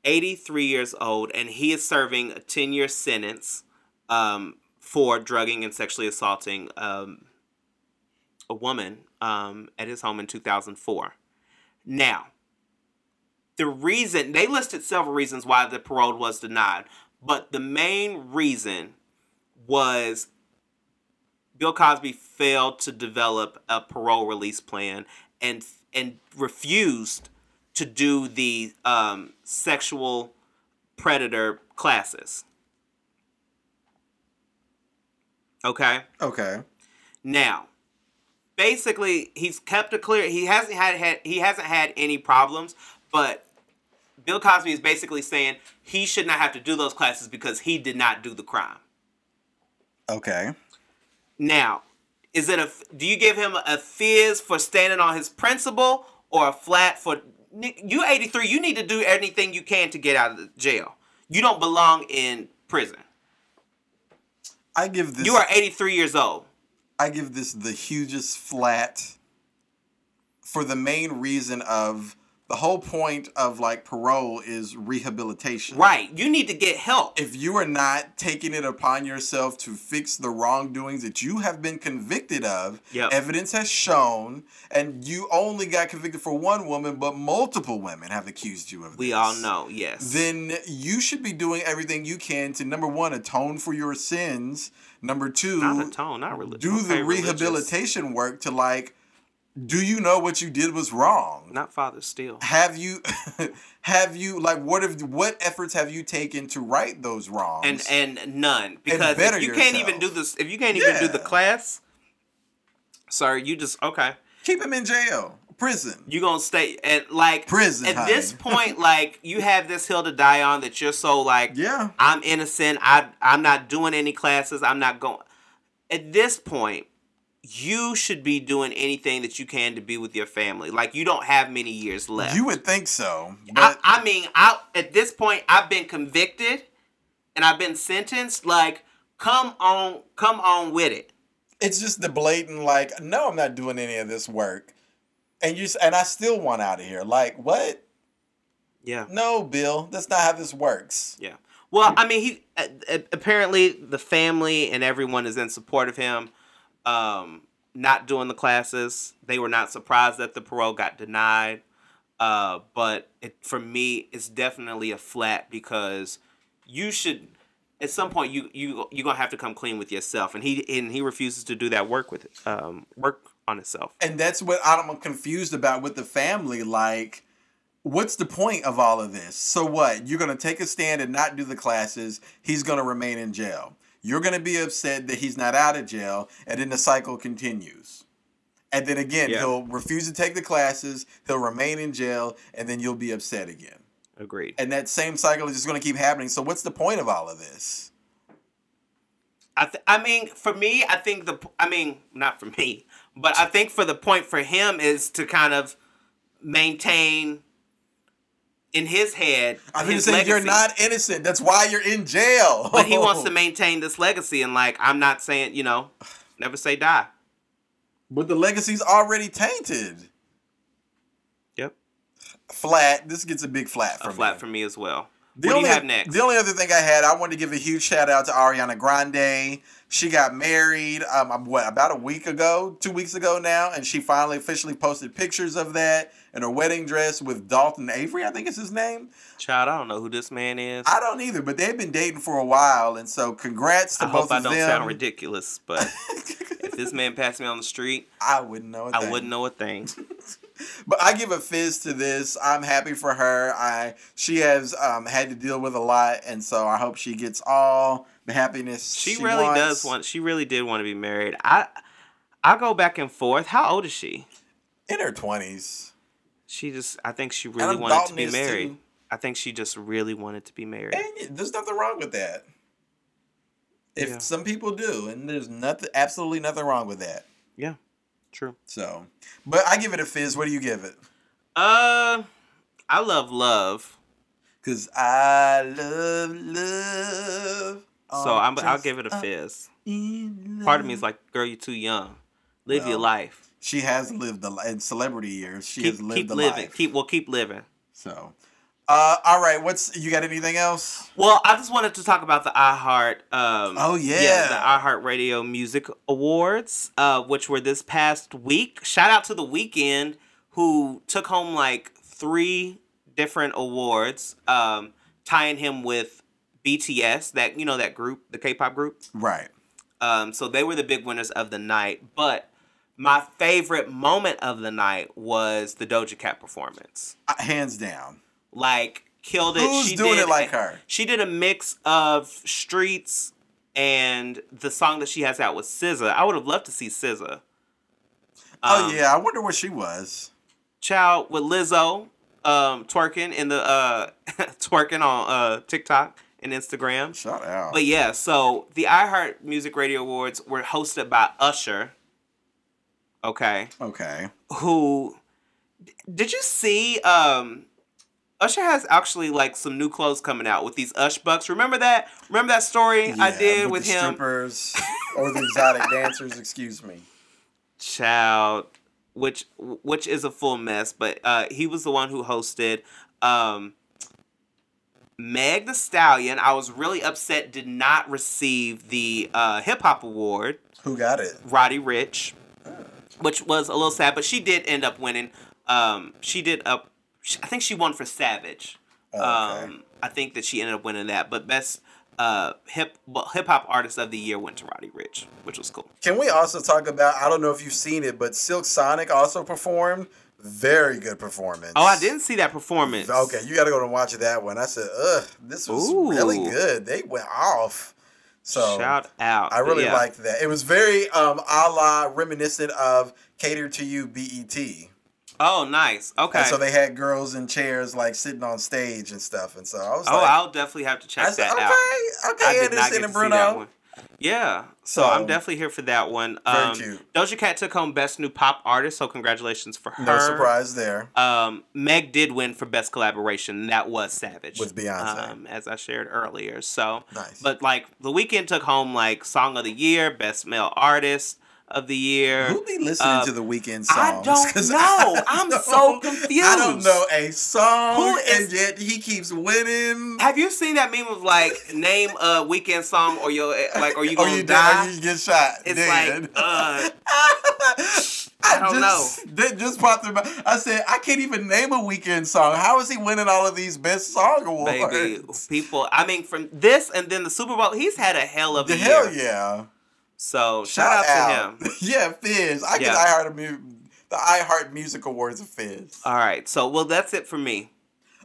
eighty-three years old, and he is serving a ten-year sentence um, for drugging and sexually assaulting um, a woman um, at his home in two thousand four. Now, the reason... They listed several reasons why the parole was denied, but the main reason was Bill Cosby failed to develop a parole release plan and and refused... to do the um, sexual predator classes. Okay? Okay. Now, basically, he's kept a clear... He hasn't had, had he hasn't had any problems, but Bill Cosby is basically saying he should not have to do those classes because he did not do the crime. Okay. Now, is it a... Do you give him a fizz for standing on his principle or a flat for... You eighty-three, you need to do anything you can to get out of the jail. You don't belong in prison. I give this... You are eighty-three years old. I give this the hugest flat for the main reason of The whole point of, like, parole is rehabilitation. Right. You need to get help. If you are not taking it upon yourself to fix the wrongdoings that you have been convicted of, yep. evidence has shown, and you only got convicted for one woman, but multiple women have accused you of this. We all know, yes. Then you should be doing everything you can to, number one, atone for your sins. Number two, not atone, not religious. do the okay, rehabilitation religious. work to, like, do you know what you did was wrong? Not Father Steele. Have you, have you, like, what if, what efforts have you taken to right those wrongs? And and none. Because and if you yourself. can't even do this, if you can't even yeah. do the class, sir, you just, okay. Keep him in jail. Prison. You're going to stay at, like, prison. At honey. this point, like, you have this hill to die on that you're so, like, yeah. I'm innocent. I, I'm not doing any classes. I'm not going. At this point, you should be doing anything that you can to be with your family. Like, you don't have many years left. You would think so. But I, I mean, I at this point, I've been convicted and I've been sentenced. Like, come on, come on with it. It's just the blatant, like, no, I'm not doing any of this work. And you and I still want out of here. Like, what? Yeah. No, Bill, that's not how this works. Yeah. Well, I mean, he apparently the family and everyone is in support of him. Um, not doing the classes. They were not surprised that the parole got denied. Uh, but it, for me, it's definitely a flat because you should, at some point, you you you're gonna have to come clean with yourself. And he and he refuses to do that work with um work on itself. And that's what I'm confused about with the family. Like, what's the point of all of this? So what? You're gonna take a stand and not do the classes. He's gonna remain in jail. You're going to be upset that he's not out of jail, and then the cycle continues. And then again, yeah. he'll refuse to take the classes, he'll remain in jail, and then you'll be upset again. Agreed. And that same cycle is just going to keep happening. So what's the point of all of this? I th- I mean, for me, I think the... I mean, not for me, but I think for the point for him is to kind of maintain... in his head, I'm his saying legacy. You're not innocent. That's why you're in jail. But he wants to maintain this legacy, and like I'm not saying, you know, never say die. But the legacy's already tainted. Yep. Flat. This gets a big flat for a me. Flat for me as well. The what only, do you have next? The only other thing I had, I wanted to give a huge shout out to Ariana Grande. She got married, um, what, about a week ago, two weeks ago now, and she finally officially posted pictures of that in her wedding dress with Dalton Avery, I think is his name. Child, I don't know who this man is. I don't either, but they've been dating for a while, and so congrats to I both of them. I hope I don't sound ridiculous, but if this man passed me on the street, I wouldn't know a thing. I wouldn't know a thing. But I give a fizz to this. I'm happy for her. I she has um, had to deal with a lot, and so I hope she gets all the happiness she, she really wants. does want. She really did want to be married. I I go back and forth. How old is she? In her twenties. She just. I think she really wanted Dalton to be married. Too. I think she just really wanted to be married. And there's nothing wrong with that. If yeah. some people do, and there's nothing, absolutely nothing wrong with that. Yeah. True. So, but I give it a fizz. What do you give it? Uh, I love love. Cause I love love. So I'm, I'll give it a fizz. Part of me is like, girl, you're too young. Live well, your life. She has lived the in celebrity years. She keep, has lived keep the living. life. Keep well, keep living. So, uh, all right. What's you got? Anything else? Well, I just wanted to talk about the iHeart. Um, oh yeah. yeah, the iHeart Radio Music Awards, uh, which were this past week. Shout out to The Weeknd, who took home like three different awards, um, tying him with B T S, that you know that group, the K-pop group, right? Um, so they were the big winners of the night, but. My favorite moment of the night was the Doja Cat performance. Uh, hands down. Like, killed it. Who's she doing did, it like her? She did a mix of Streets and the song that she has out with S Z A. I would have loved to see S Z A. Um, oh, yeah. I wonder where she was. Child with Lizzo um, twerking in the uh, twerking on uh, TikTok and Instagram. Shout out. But, yeah, so the iHeart Music Radio Awards were hosted by Usher. Okay. Okay. Who, did you see, um, Usher has actually, like, some new clothes coming out with these Ush Bucks. Remember that? Remember that story yeah, I did with, with the him? Strippers, or the exotic dancers, excuse me. Child, which which is a full mess, but uh, he was the one who hosted um, Meg Thee Stallion. I was really upset did not receive the uh, Hip Hop Award. Who got it? Roddy Ricch, oh. Which was a little sad, but she did end up winning. Um, she did up. I think she won for Savage. Oh, okay. Um, I think that she ended up winning that, but best uh, hip well, hip hop artist of the year went to Roddy Ricch, which was cool. Can we also talk about? I don't know if you've seen it, but Silk Sonic also performed. Very good performance. Oh, I didn't see that performance. Okay, you got to go and watch that one. I said, ugh, this was Ooh. really good. They went off. So shout out. I really yeah. liked that. It was very um, a la reminiscent of Cater to You B E T. Oh, nice. Okay. And so they had girls in chairs, like, sitting on stage and stuff. And so I was oh, like... Oh, I'll definitely have to check said, that okay, out. Okay, okay, Anderson and Bruno. Yeah. So, so I'm definitely here for that one. Um, very cute. Doja Cat took home Best New Pop Artist, so congratulations for her. No surprise there. Um, Meg did win for Best Collaboration, and that was Savage. With Beyonce. Um, as I shared earlier. So, nice. But, like, The Weeknd took home, like, Song of the Year, Best Male Artist of the Year. Who be listening uh, to The Weeknd songs? I don't know. I I'm know. so confused. I don't know a song, Who is, and yet he keeps winning. Have you seen that meme of like name a Weeknd song or your like or you gonna or you die? die? Or you get shot. It's dead. like uh, I don't just, know. That just popped in my. I said I can't even name a Weeknd song. How is he winning all of these best song awards? Baby, people. I mean, from this and then the Super Bowl, he's had a hell of a the year. Hell yeah. So, shout, shout out, out to him. yeah, Fizz. I yeah. get iHeart, the iHeart Music Awards of Fizz. All right. So, well, that's it for me.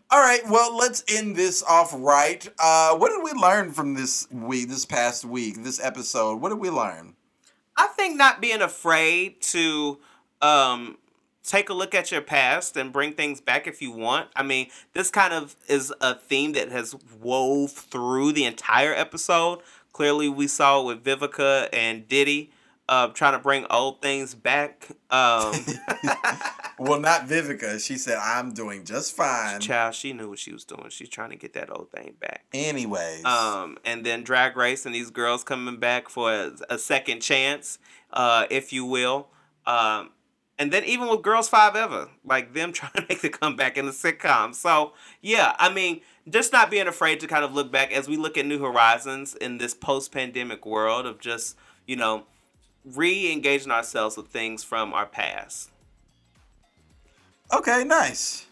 All right. Well, let's end this off right. Uh, what did we learn from this week, this past week, this episode? What did we learn? I think not being afraid to um, take a look at your past and bring things back if you want. I mean, this kind of is a theme that has wove through the entire episode. Clearly, we saw with Vivica and Diddy uh, trying to bring old things back. Um, well, not Vivica. She said, I'm doing just fine. Child, she knew what she was doing. She's trying to get that old thing back. Anyways. Um, and then Drag Race and these girls coming back for a, a second chance, uh, if you will. Um, and then even with Girls Five Ever, like them trying to make the comeback in the sitcom. So, yeah, I mean... Just not being afraid to kind of look back as we look at new horizons in this post-pandemic world of just, you know, re-engaging ourselves with things from our past. Okay, nice.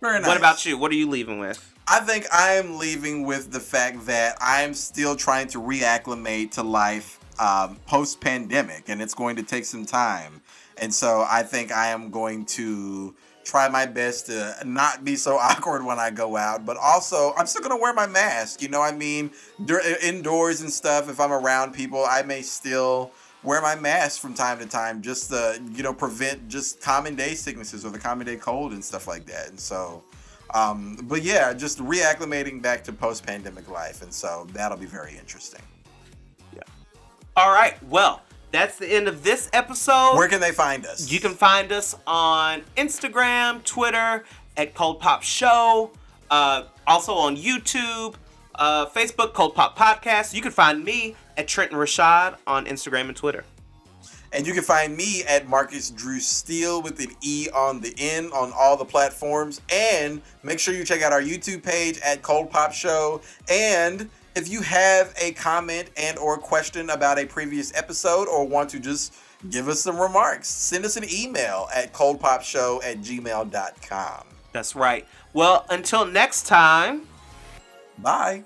Very nice. What about you? What are you leaving with? I think I am leaving with the fact that I am still trying to reacclimate to life um, post-pandemic, and it's going to take some time. And so I think I am going to... try my best to not be so awkward when I go out, but also I'm still gonna wear my mask. You know, I mean, dur- indoors and stuff. If I'm around people, I may still wear my mask from time to time, just to you know prevent just common day sicknesses or the common day cold and stuff like that. And so, um, but yeah, just reacclimating back to post-pandemic life, and so that'll be very interesting. Yeah. All right. Well. That's the end of this episode. Where can they find us? You can find us on Instagram, Twitter, at Cold Pop Show. Uh, also on YouTube, uh, Facebook, Cold Pop Podcast. You can find me at Trenton Rashad on Instagram and Twitter. And you can find me at Marcus Drew Steele with an E on the end on all the platforms. And make sure you check out our YouTube page at Cold Pop Show. And... if you have a comment and or question about a previous episode or want to just give us some remarks, send us an email at coldpopshow at gmail dot com. That's right. Well, until next time. Bye.